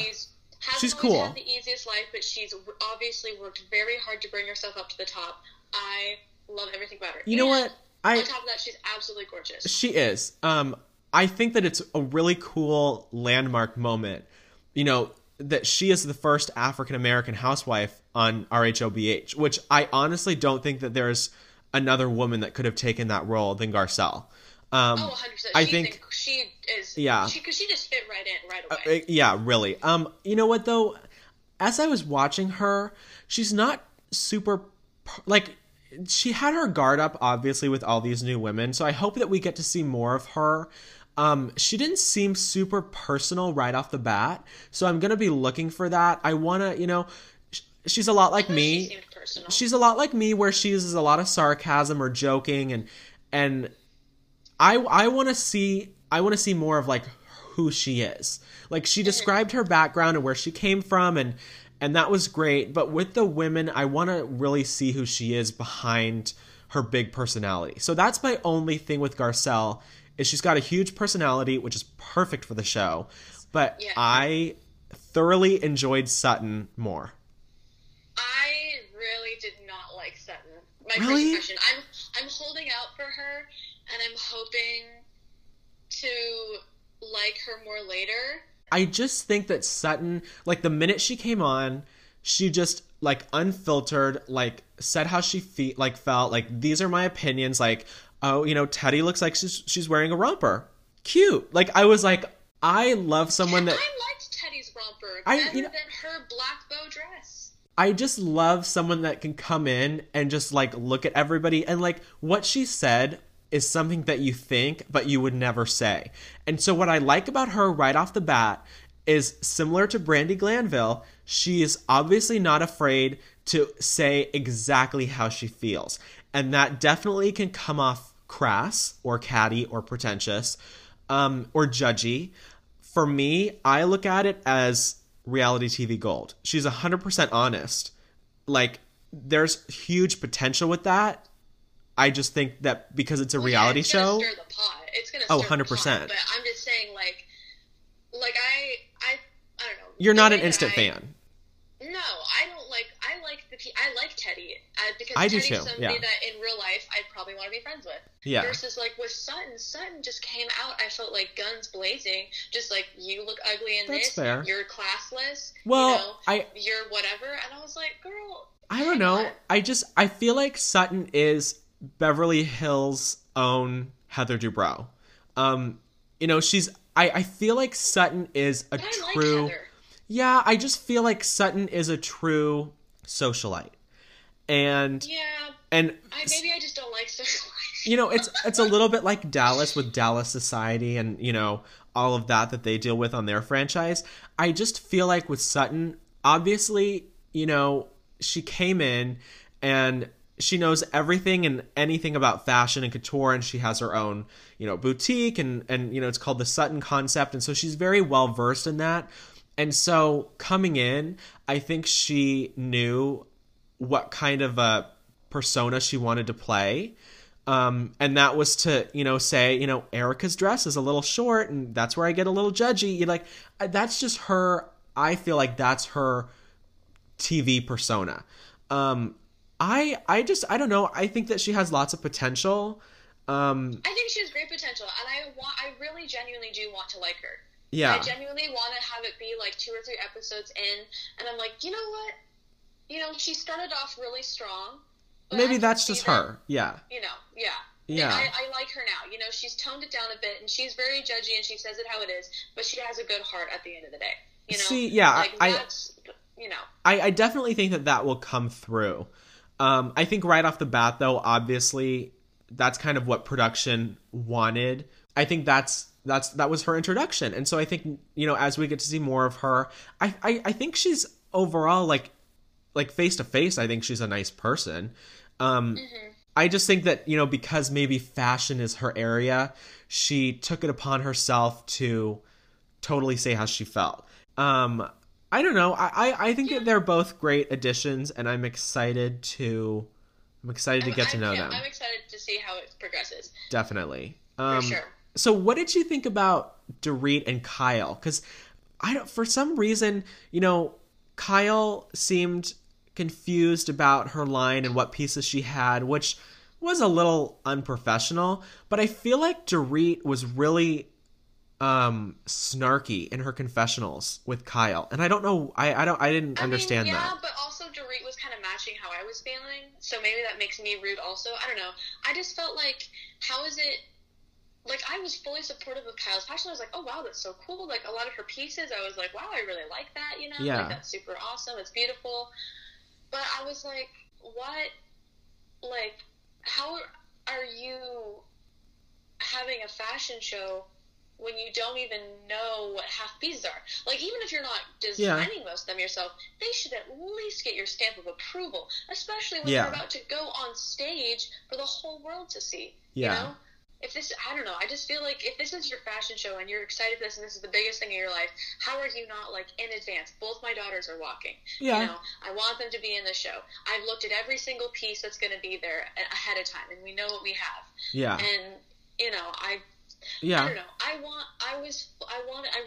she's cool. Hasn't the easiest life, but she's obviously worked very hard to bring herself up to the top. I love everything about her. You know what? On top of that, she's absolutely gorgeous. She is. I think that it's a really cool landmark moment, you know, that she is the first African-American housewife on RHOBH, which I honestly don't think that there's another woman that could have taken that role than Garcelle. 100%. I think she is, because she just fit right in right away. Really. You know what though? As I was watching her, she's not super she had her guard up obviously with all these new women. So I hope that we get to see more of her. She didn't seem super personal right off the bat, so I'm going to be looking for that. I want to, you know, she's a lot like me. She's a lot like me where she uses a lot of sarcasm or joking, and I want to see more of like who she is. Like, she described her background and where she came from, and that was great, but with the women, I want to really see who she is behind her big personality. So that's my only thing with Garcelle, is she's got a huge personality, which is perfect for the show, but yeah. I thoroughly enjoyed Sutton more. I really did not like Sutton. Really? First impression. I'm holding out for her, and I'm hoping to like her more later. I just think that Sutton, like, the minute she came on, she just, like, unfiltered, like, said how she felt, like, these are my opinions, like, oh, you know, Teddy looks like she's wearing a romper. Cute. Like, I was like, I love someone that... I liked Teddy's romper better than her black bow dress. I just love someone that can come in and just, like, look at everybody, and, like, what she said is something that you think, but you would never say. And so what I like about her right off the bat is, similar to Brandi Glanville, she is obviously not afraid to say exactly how she feels. And that definitely can come off crass or catty or pretentious or judgy. For me, I look at it as reality TV gold. She's 100% honest. Like, there's huge potential with that. I just think that because it's a reality show, it's gonna stir the pot. It's gonna stir 100%. The pot, but I'm just saying, like I don't know. You're not an instant fan. No, I don't like. I like Teddy because Teddy's somebody that in real life I'd probably want to be friends with. Yeah. Versus like with Sutton. Sutton just came out. I felt like guns blazing. Just like, you look ugly in this. Fair. You're classless. Well, you know, you're whatever. And I was like, girl. I don't know. What? I feel like Sutton is Beverly Hills' own Heather Dubrow. You know, she's... I feel like Sutton is a true... Like, yeah, I just feel like Sutton is a true socialite. And... Yeah. And... Maybe I just don't like socialites. You know, it's a little bit like Dallas with Dallas Society and, you know, all of that they deal with on their franchise. I just feel like with Sutton, obviously, you know, she came in and... she knows everything and anything about fashion and couture, and she has her own, you know, boutique, and you know, it's called the Sutton Concept, and so she's very well versed in that. And so coming in, I think she knew what kind of a persona she wanted to play, and that was to, you know, say, you know, Erica's dress is a little short, and that's where I get a little judgy. You're like, that's just her. I feel like that's her TV persona. I don't know. I think that she has lots of potential. I think she has great potential, and I really genuinely do want to like her. Yeah. I genuinely want to have it be like 2 or 3 episodes in, and I'm like, you know what? You know, she started off really strong. Maybe that's just her. Yeah. You know, yeah. Yeah. I like her now. You know, she's toned it down a bit, and she's very judgy, and she says it how it is, but she has a good heart at the end of the day. You know? See, yeah. Like, that's, you know. I definitely think that will come through. I think right off the bat, though, obviously, that's kind of what production wanted. I think that was her introduction. And so I think, you know, as we get to see more of her, I think she's overall, like face to face, I think she's a nice person. I just think that, you know, because maybe fashion is her area, she took it upon herself to totally say how she felt. I don't know. I think that they're both great additions, and I'm excited to get to know them. I'm excited to see how it progresses. Definitely. For sure. So what did you think about Dorit and Kyle? Because for some reason, you know, Kyle seemed confused about her line and what pieces she had, which was a little unprofessional. But I feel like Dorit was really... snarky in her confessionals with Kyle, and I don't know, I didn't understand that. Yeah, but also Dorit was kind of matching how I was feeling, so maybe that makes me rude also. I don't know. I just felt like, how is it? Like, I was fully supportive of Kyle's fashion. I was like, oh wow, that's so cool. Like, a lot of her pieces, I was like, wow, I really like that. You know, yeah, like, that's super awesome. It's beautiful. But I was like, what? Like, how are you having a fashion show when you don't even know what half pieces are. Like, even if you're not designing most of them yourself, they should at least get your stamp of approval, especially when you're about to go on stage for the whole world to see. Yeah. You know? If this, I don't know, I just feel like if this is your fashion show and you're excited for this and this is the biggest thing in your life, how are you not, like, in advance? Both my daughters are walking. Yeah. You know, I want them to be in the show. I've looked at every single piece that's going to be there ahead of time, and we know what we have. Yeah. And, you know, I don't know. I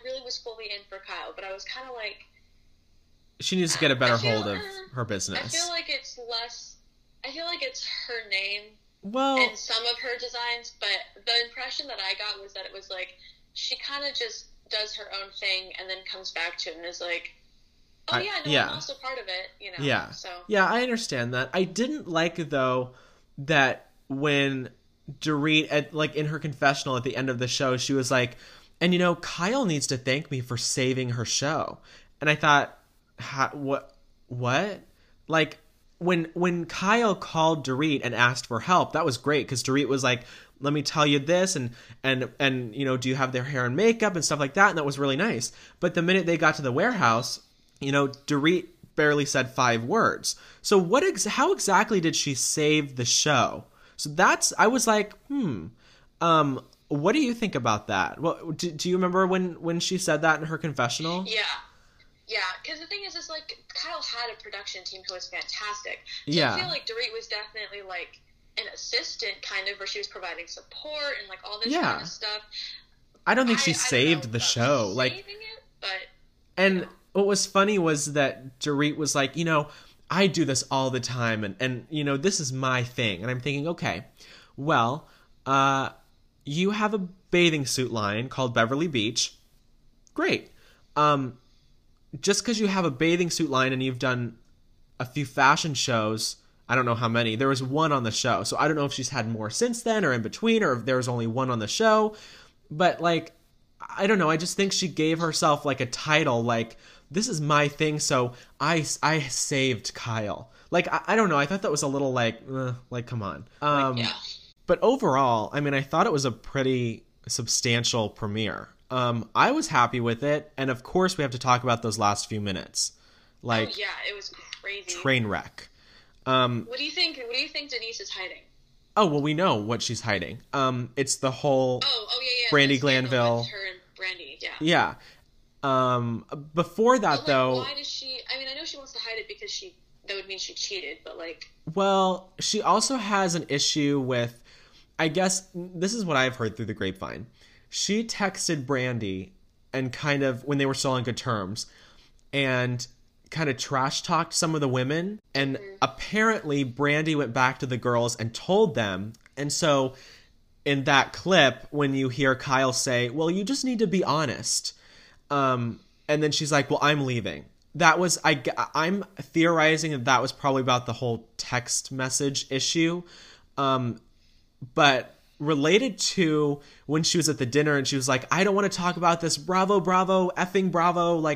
really was fully in for Kyle, but I was kind of like, she needs to get a better hold of her business. I feel like it's her name. Well, and some of her designs, but the impression that I got was that it was like she kind of just does her own thing and then comes back to it and is like, I'm also part of it, you know. Yeah. So yeah, I understand that. I didn't like though that when Dorit in her confessional at the end of the show, she was like, and you know, Kyle needs to thank me for saving her show. And I thought, what? Like, when Kyle called Dorit and asked for help, that was great, because Dorit was like, let me tell you this, and you know, do you have their hair and makeup and stuff like that, and that was really nice. But the minute they got to the warehouse, you know, Dorit barely said 5 words. So how exactly did she save the show? So I was like, what do you think about that? Well, do you remember when she said that in her confessional? Yeah. Yeah, because the thing is, Kyle had a production team who was fantastic. So yeah. I feel like Dorit was definitely, an assistant, kind of, where she was providing support and, all this kind of stuff. I don't think she saved the show. What was funny was that Dorit was like, you know, I do this all the time, and you know, this is my thing. And I'm thinking, okay, well, you have a bathing suit line called Beverly Beach. Great. Just because you have a bathing suit line and you've done a few fashion shows, I don't know how many. There was one on the show. So I don't know if she's had more since then or in between, or if there was only one on the show. But, I don't know. I just think she gave herself, a title, this is my thing, so I saved Kyle. I don't know. I thought that was a little, come on. Yeah. But overall, I mean, I thought it was a pretty substantial premiere. I was happy with it, and of course we have to talk about those last few minutes. Oh yeah, it was crazy. Train wreck. What do you think Denise is hiding? Oh, well, we know what she's hiding. It's the whole Brandi Glanville. Her and Brandi, yeah. Before that though, why does she? I mean, I know she wants to hide it because that would mean she cheated, but well, she also has an issue with. I guess this is what I've heard through the grapevine. She texted Brandi and kind of, when they were still on good terms, and kind of trash talked some of the women. And apparently Brandi went back to the girls and told them. And so in that clip, when you hear Kyle say, well, you just need to be honest. And then she's like, well, I'm leaving. That was, I'm theorizing that was probably about the whole text message issue. But related to when she was at the dinner and she was like, I don't want to talk about this. Bravo, effing Bravo.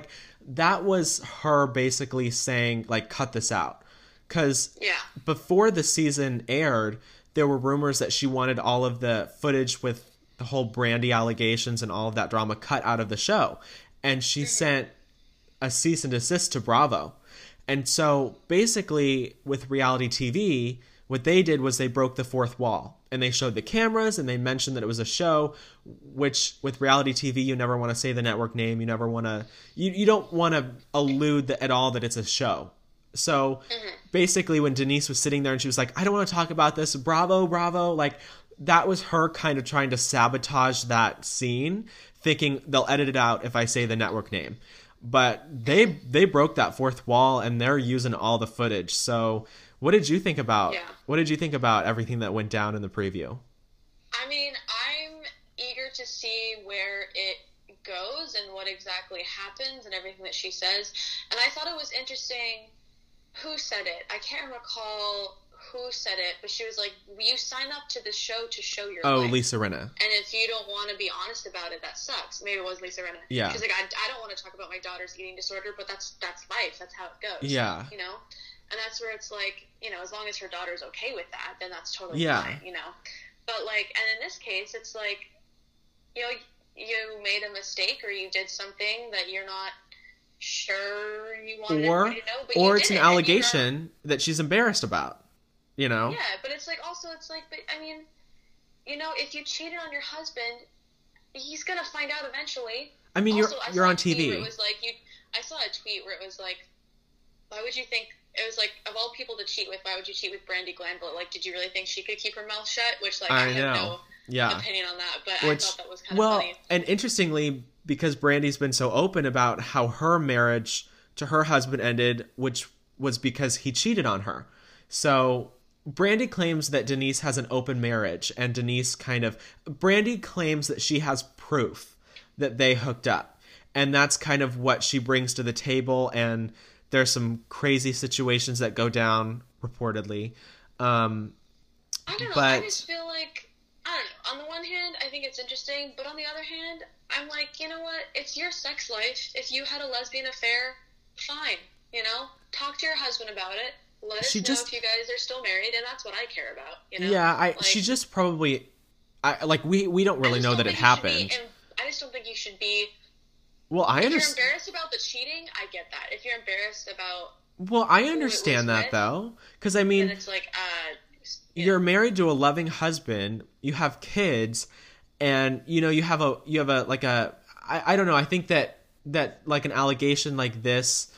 That was her basically saying, cut this out. Because before the season aired, there were rumors that she wanted all of the footage with the whole Brandi allegations and all of that drama cut out of the show. And she sent a cease and desist to Bravo. And so basically with reality TV, what they did was they broke the fourth wall. And they showed the cameras and they mentioned that it was a show, which with reality TV, you never want to say the network name. You never want to, you don't want to allude at all that it's a show. So basically when Denise was sitting there and she was like, I don't want to talk about this. Bravo. That was her kind of trying to sabotage that scene, thinking they'll edit it out if I say the network name. But they broke that fourth wall and they're using all the footage. So what did you think about everything that went down in the preview? I mean, I'm eager to see where it goes and what exactly happens and everything that she says. And I thought it was interesting who said it. I can't recall who said it, but she was like, you sign up to the show to show your life. Oh, Lisa Rinna. And if you don't want to be honest about it, that sucks. Maybe it was Lisa Rinna. Yeah. She's like, I don't want to talk about my daughter's eating disorder, but that's life. That's how it goes. Yeah. You know? And that's where it's like, you know, as long as her daughter's okay with that, then that's totally fine, you know. But, and in this case, it's like, you know, you made a mistake or you did something that you're not sure you wanted everybody to know, but or you it's an allegation that she's embarrassed about, you know? Yeah, but it's like also it's like, but I mean, you know, if you cheated on your husband, he's gonna find out eventually. I mean, also, you're on TV. It was like I saw a tweet where it was like, why would you think? It was like, of all people to cheat with, why would you cheat with Brandi Glanville? Like, did you really think she could keep her mouth shut? Which, like, I have no opinion on that, but I thought that was kind of funny. And interestingly, because Brandi's been so open about how her marriage to her husband ended, which was because he cheated on her. So Brandi claims that Denise has an open marriage, and Brandi claims that she has proof that they hooked up. And that's kind of what she brings to the table, and there's some crazy situations that go down, reportedly. I don't know. But I just feel like, I don't know. On the one hand, I think it's interesting. But on the other hand, I'm like, you know what? It's your sex life. If you had a lesbian affair, fine. You know? Talk to your husband about it. Let us know if you guys are still married. And that's what I care about. You know? Yeah. We don't really know that it happened. I just don't think you should be... Well, I understand. If you're embarrassed about the cheating, I get that. If you're embarrassed about... Well, I understand that, though. Because, I mean... it's like, you're married to a loving husband. You have kids. And, you know, you have a... I don't know. I think that like, an allegation like this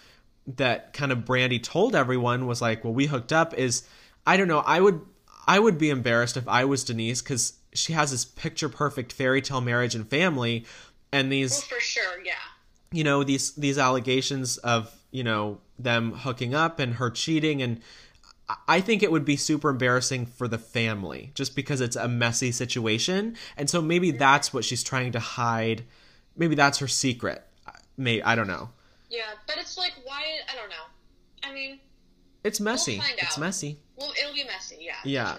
that kind of Brandi told everyone was like, well, we hooked up is... I don't know. I would be embarrassed if I was Denise, because she has this picture-perfect fairy tale marriage and family... And these, well, for sure, yeah. You know, these allegations of, you know, them hooking up and her cheating, and I think it would be super embarrassing for the family just because it's a messy situation. And so maybe that's what she's trying to hide. Maybe that's her secret. Maybe, I don't know. Yeah, but it's like, why? I don't know. I mean, it's messy. We'll find out. It's messy. Well, it'll be messy. Yeah. Yeah.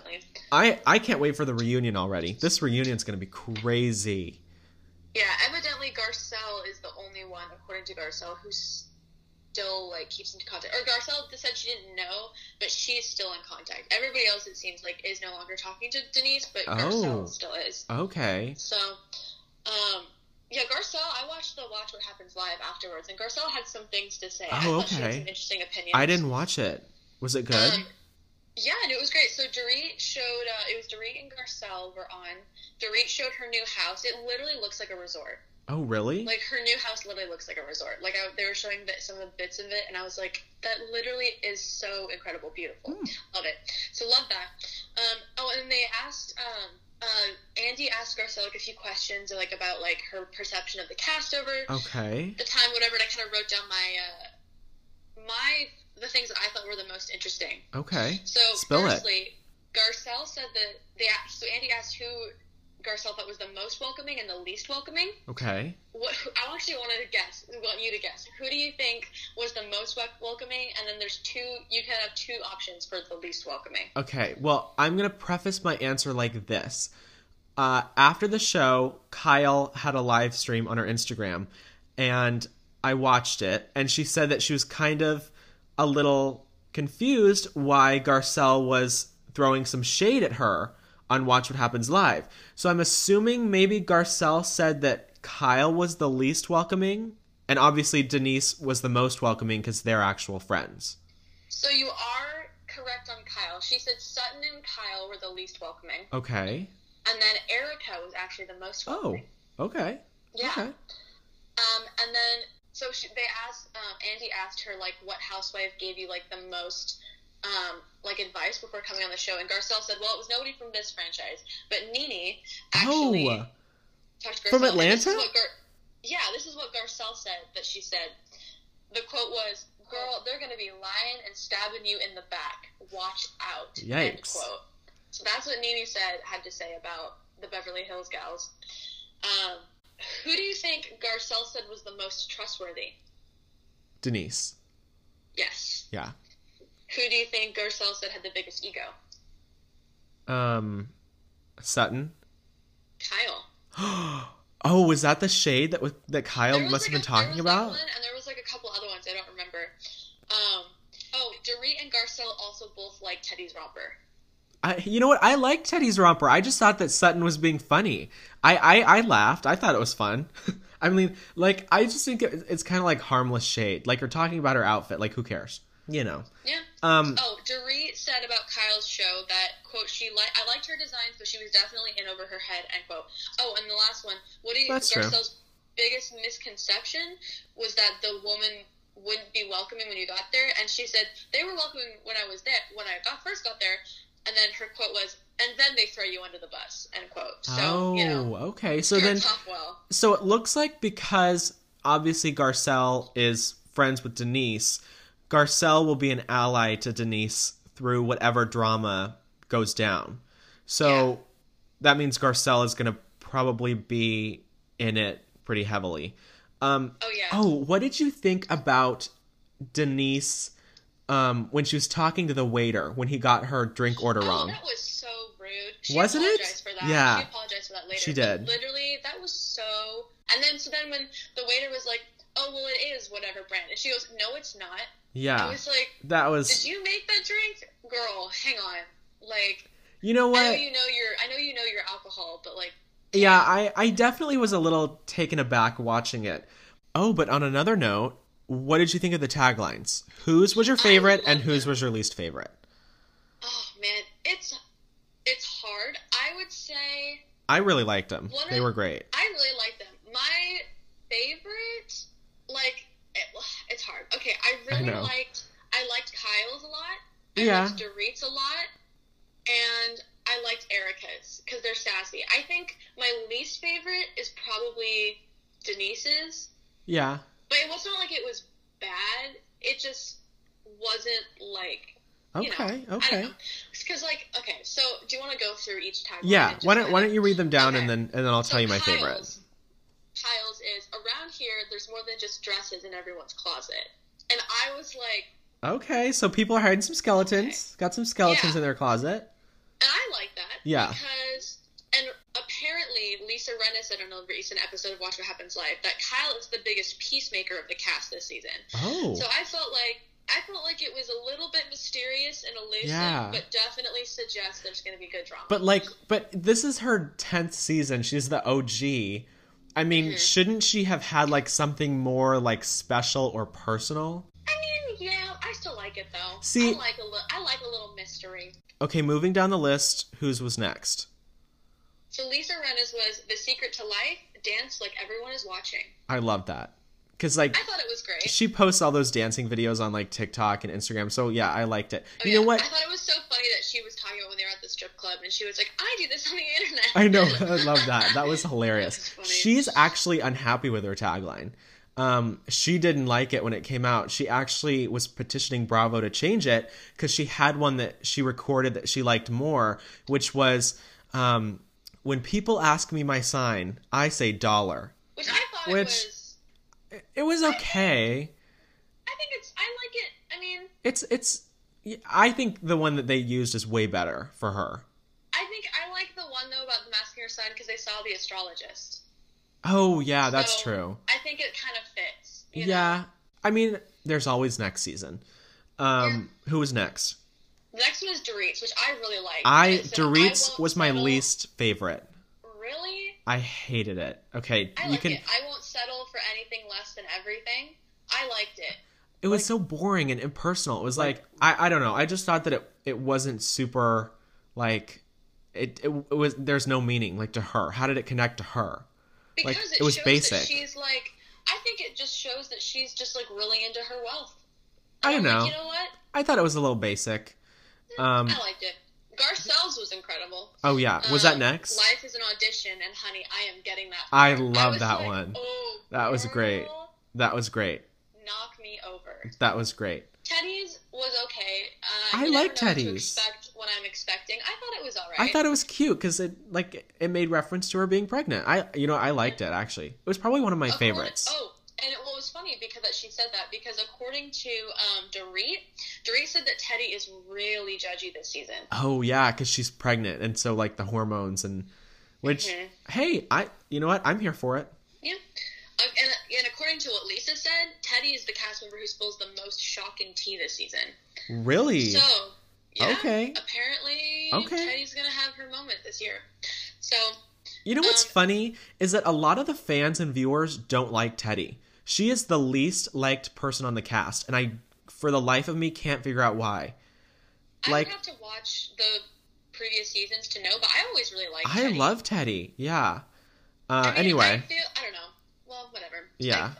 Definitely. I can't wait for the reunion already. This reunion's gonna be crazy. Yeah, evidently Garcelle is the only one, according to Garcelle, who still, like, keeps in contact. Or Garcelle said she didn't know, but she's still in contact. Everybody else, it seems like, is no longer talking to Denise, but Garcelle still is. Okay. So, yeah, Garcelle, I watched the Watch What Happens Live afterwards, and Garcelle had some things to say. I thought she had some interesting opinions. I didn't watch it. Was it good? Yeah, and it was great. So Dorit showed, it was Dorit and Garcelle were on. Dorit showed her new house. It literally looks like a resort. Oh, really? Like, her new house literally looks like a resort. Like, they were showing some of the bits of it, and I was like, that literally is so incredible, beautiful. Mm. Love it. So love that. And they asked, Andy asked Garcelle, like, a few questions, like, about, like, her perception of the cast over the time, whatever, and I kind of wrote down my the things that I thought were the most interesting. Okay. So, firstly, Garcelle said that so Andy asked who Garcelle thought was the most welcoming and the least welcoming. Okay. I actually wanted to guess. I want you to guess. Who do you think was the most welcoming? And then there's two, you can have two options for the least welcoming. Okay. Well, I'm going to preface my answer like this. After the show, Kyle had a live stream on her Instagram, and I watched it, and she said that she was kind of a little confused why Garcelle was throwing some shade at her on Watch What Happens Live. So I'm assuming maybe Garcelle said that Kyle was the least welcoming, and obviously Denise was the most welcoming because they're actual friends. So you are correct on Kyle. She said Sutton and Kyle were the least welcoming. Okay. And then Erica was actually the most welcoming. Oh, okay. Yeah. Okay. And then... So they asked, Andy asked her, like, what housewife gave you, like, the most, like, advice before coming on the show. And Garcelle said, well, it was nobody from this franchise. But Nene actually talked to Garcelle. From Atlanta? This is what Garcelle said that she said. The quote was, girl, they're going to be lying and stabbing you in the back. Watch out. Yikes. End quote. So that's what Nene had to say about the Beverly Hills gals. Who do you think Garcelle said was the most trustworthy? Denise. Yes. Yeah. Who do you think Garcelle said had the biggest ego? Sutton. Kyle. Oh, was that the shade that Kyle must have been talking about? One, and there was like a couple other ones I don't remember. Dorit and Garcelle also both liked Teddy's romper. You know what? I liked Teddy's romper. I just thought that Sutton was being funny. I laughed. I thought it was fun. I mean, like, I just think it's kind of like harmless shade. Like, you're talking about her outfit. Like, who cares? You know. Yeah. Dorit said about Kyle's show that, quote, I liked her designs, but she was definitely in over her head, end quote. Oh, and the last one. What do you think Garcelle's biggest misconception was that the woman wouldn't be welcoming when you got there? And she said, they were welcoming when I was there, when I first got there. And then her quote was, and then they throw you under the bus, end quote. So, okay. So then, so it looks like because obviously Garcelle is friends with Denise, Garcelle will be an ally to Denise through whatever drama goes down. So that means Garcelle is going to probably be in it pretty heavily. What did you think about Denise when she was talking to the waiter when he got her drink order wrong? That was so rude. Wasn't it? She apologized for that later. She did. But literally, that was so... And then, so then when the waiter was like, oh, well, it is whatever brand. And she goes, no, it's not. Yeah. I was like, that was... Did you make that drink? Girl, hang on. Like... You know what? I know you know your alcohol, but like... Yeah, I definitely was a little taken aback watching it. Oh, but on another note... What did you think of the taglines? Whose was your favorite and whose was your least favorite? Oh, man. It's hard. I would say... I really liked them. They were great. I really liked them. My favorite... Like, it's hard. Okay, I liked Kyle's a lot. I liked Dorit's a lot. And I liked Erica's because they're sassy. I think my least favorite is probably Denise's. Yeah. But it wasn't like it was bad. It just wasn't like, okay. Because like, okay, so do you want to go through each tagline? Yeah, why don't you read them down and then I'll tell you my favorites. Kyle's is, around here, there's more than just dresses in everyone's closet. And I was like... Okay, so people are hiding some skeletons. Okay. Got some skeletons in their closet. And I like that. Yeah. Because... And apparently, Lisa Rinna said on a recent episode of Watch What Happens Live that Kyle is the biggest peacemaker of the cast this season. Oh. So I felt like it was a little bit mysterious and elusive, but definitely suggests there's going to be good drama. But this is her 10th season. She's the OG. I mean, shouldn't she have had like something more like special or personal? I mean, yeah, I still like it though. See, I like a little mystery. Okay, moving down the list, whose was next? So Lisa Rinna's was The Secret to Life, dance like everyone is watching. I love that. Because like... I thought it was great. She posts all those dancing videos on like TikTok and Instagram. So yeah, I liked it. Oh, you know what? I thought it was so funny that she was talking about when they were at the strip club and she was like, I do this on the internet. I know. I love that. That was hilarious. That was funny. She's actually unhappy with her tagline. She didn't like it when it came out. She actually was petitioning Bravo to change it because she had one that she recorded that she liked more, which was... when people ask me my sign, I say dollar. Which I thought it was okay. I like it. I mean... I think the one that they used is way better for her. I think I like the one, though, about masking her sign because they saw the astrologist. Oh, yeah, that's true. I think it kind of fits. You know? I mean, there's always next season. Who was next? The next one is Dorit's, which I really liked. Dorit's was my least favorite. Really? I hated it. Okay, I won't settle for anything less than everything. I liked it. It was so boring and impersonal. It was I don't know. I just thought that it wasn't super it was, there's no meaning to her. How did it connect to her? Because it was basic. That she's I think it just shows that she's just really into her wealth. And I don't know. You know what? I thought it was a little basic. I liked it. Garcelle's was incredible. Oh, yeah. Was that next? Life is an audition, and honey, I am getting that. I love that one. Oh, that was great. That was great. Knock me over. That was great. Teddy's was okay. I like Teddy's. I expect what I'm expecting. I thought it was all right. I thought it was cute because it made reference to her being pregnant. I liked it, actually. It was probably one of my favorites. And it was funny because that she said that because according to Dorit said that Teddy is really judgy this season. Oh yeah, because she's pregnant and so the hormones and which hey, you know what, I'm here for it. Yeah, and according to what Lisa said, Teddy is the cast member who spills the most shocking tea this season. Really? So Yeah, okay. Apparently, okay. Teddy's going to have her moment this year. So, you know what's funny is that a lot of the fans and viewers don't like Teddy. She is the least liked person on the cast, and I, for the life of me, can't figure out why. I would have to watch the previous seasons to know, but I always really liked Teddy. I love Teddy. Yeah. Anyway. I don't know. Well, whatever. Yeah.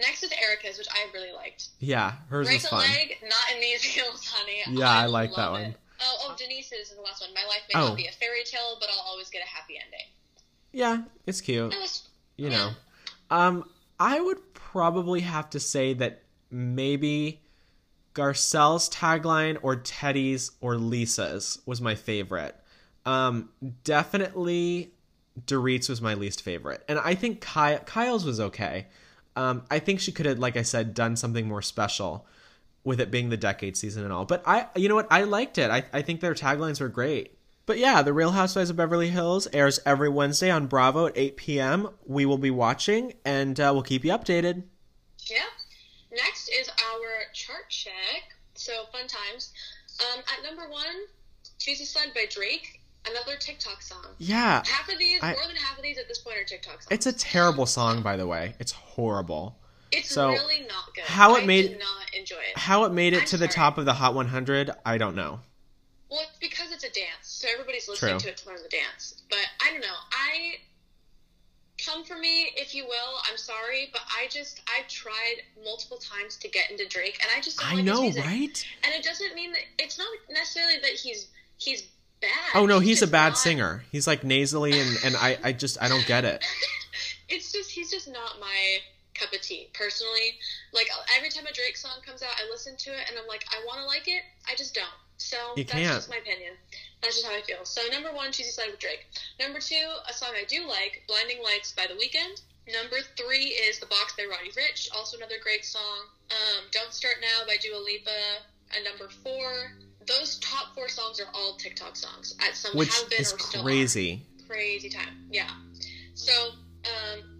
Next is Erica's, which I really liked. Yeah, hers was fun. Break a leg, not in these heels, honey. Yeah, I like that one. Oh, Denise's is the last one. My life may not be a fairy tale, but I'll always get a happy ending. Yeah, it's cute. You know. I would probably have to say that maybe Garcelle's tagline or Teddy's or Lisa's was my favorite. Definitely Dorit's was my least favorite. And I think Kyle's was okay. I think she could have, like I said, done something more special with it being the decade season and all. But you know what? I liked it. I think their taglines were great. But yeah, The Real Housewives of Beverly Hills airs every Wednesday on Bravo at 8 p.m. We will be watching, and we'll keep you updated. Yeah. Next is our chart check. So, fun times. At number 1, Tuesday Slide by Drake. Another TikTok song. Yeah. More than half of these at this point are TikTok songs. It's a terrible song, by the way. It's horrible. It's really not good. I did not enjoy it. How it made it to the top of the Hot 100, I don't know. Well, it's because it's a dance. So everybody's listening to it to learn the dance. But I don't know. Come for me, if you will. I'm sorry, but I've tried multiple times to get into Drake, and I just don't like his music. Right? And it doesn't mean that it's not necessarily that he's bad. Oh no, he's a bad singer. He's like nasally, and I don't get it. It's just he's just not my cup of tea personally. Like every time a Drake song comes out, I listen to it, and I'm like, I want to like it, I just don't. So that's just my opinion. That's just how I feel. So, number 1, Cheesy Slide with Drake. Number 2, a song I do like, Blinding Lights by The Weeknd. Number 3 is The Box by Roddy Ricch, also another great song. Don't Start Now by Dua Lipa. And number 4, those top 4 songs are all TikTok songs. Which have been or still are. Crazy. Crazy time. Yeah. So,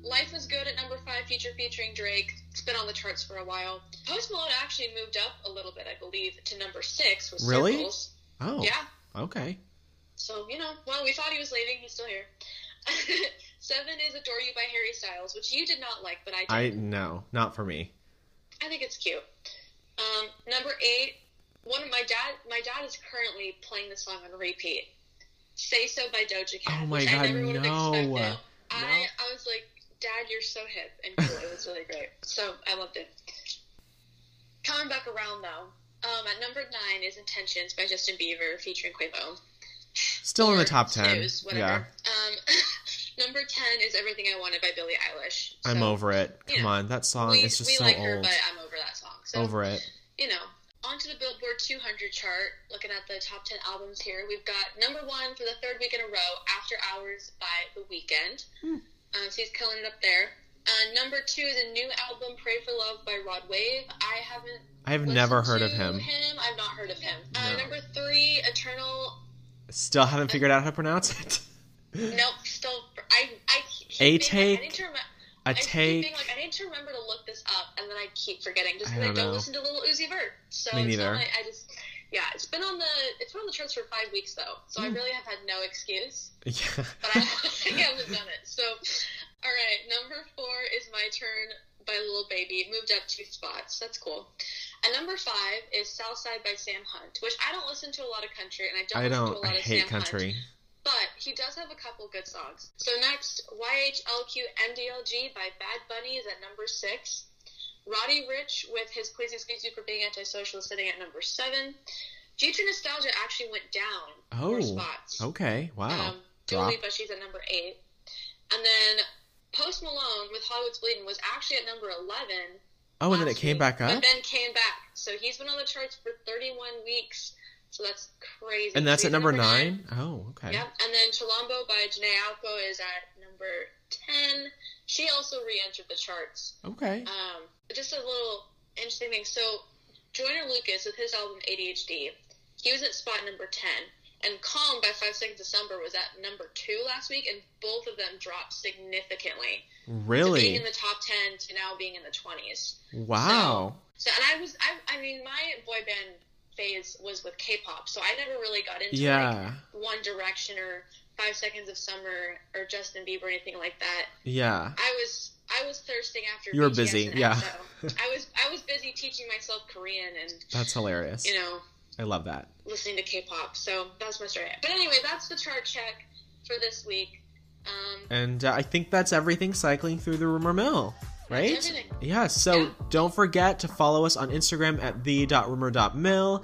Life Is Good at number 5, featuring Drake. It's been on the charts for a while. Post Malone actually moved up a little bit, I believe, to number 6 with Circles. Really? Oh. Yeah. Okay. So, we thought he was leaving. He's still here. 7 is Adore You by Harry Styles, which you did not like, but I did. No, not for me. I think it's cute. Number 8, my dad is currently playing the song on repeat. Say So by Doja Cat, which I never would have expected. No. I was like, Dad, you're so hip and cool. It was really great. So, I loved it. Coming back around, though. At number 9 is Intentions by Justin Bieber featuring Quavo. Still in the top 10. Snooze, whatever. Yeah. Number 10 is Everything I Wanted by Billie Eilish. So, I'm over it. Come on, that song is just so old. We like her, but I'm over that song. So, over it. Onto the Billboard 200 chart, looking at the top 10 albums here. We've got number 1 for the third week in a row, After Hours by The Weeknd. So he's killing it up there. Number 2 is a new album, Pray for Love by Rod Wave. I've never heard of him. I've not heard of him. No. Number 3, Eternal. Still haven't figured out how to pronounce it. Nope. Still, I keep I need to remember to look this up, and then I keep forgetting just because I don't listen to Lil Uzi Vert. So me neither. It's been on the charts for 5 weeks though, so I really have had no excuse. Yeah. But I haven't done it. So. All right, number 4 is My Turn by Lil Baby. Moved up 2 spots. That's cool. And number 5 is Southside by Sam Hunt, which I don't listen to a lot of country, and I hate Sam country. Hunt, but he does have a couple good songs. So next, YHLQ MDLG by Bad Bunny is at number 6. Roddy Ricch with his Please Excuse You for Being Antisocial is sitting at number 7. Future Nostalgia actually went down 4 spots. Okay, wow. Dua Lipa, she's at number 8. And then Post Malone with Hollywood's Bleeding was actually at number 11. Oh, and then it came back up? But then came back. So he's been on the charts for 31 weeks. So that's crazy. And that's at number 9? Oh, okay. Yep. And then Cholombo by Jhené Aiko is at number 10. She also re-entered the charts. Okay. Just a little interesting thing. So Joyner Lucas with his album ADHD, he was at spot number 10. And Calm by 5 Seconds to Summer was at number 2 last week, and both of them dropped significantly. Really? So being in the top 10 to now being in the 20s. Wow. So and I mean, my boy band phase was with K-pop, so I never really got into like One Direction or 5 Seconds of Summer or Justin Bieber or anything like that. Yeah, I was thirsting after. You were BTS busy, and yeah. EXO. I was busy teaching myself Korean, and that's hilarious. You know, I love that. Listening to K-pop, so that's my story. But anyway, that's the chart check for this week. And I think that's everything cycling through the rumor mill. Right? Yeah, so Don't forget to follow us on Instagram at the.rumor.mill.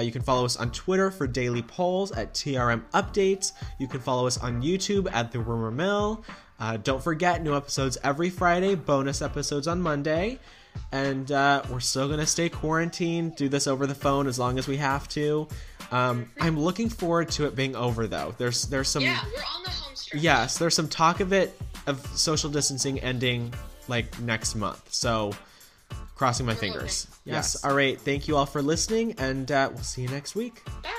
You can follow us on Twitter for daily polls at TRM Updates. You can follow us on YouTube at The Rumor Mill. Don't forget, new episodes every Friday, bonus episodes on Monday. And we're still going to stay quarantined, do this over the phone as long as we have to. I'm looking forward to it being over, though. There's some... Yeah, we're on the home stretch. Yes, there's some talk of social distancing ending... like next month. So crossing my fingers. Yes. All right. Thank you all for listening, and we'll see you next week. Bye.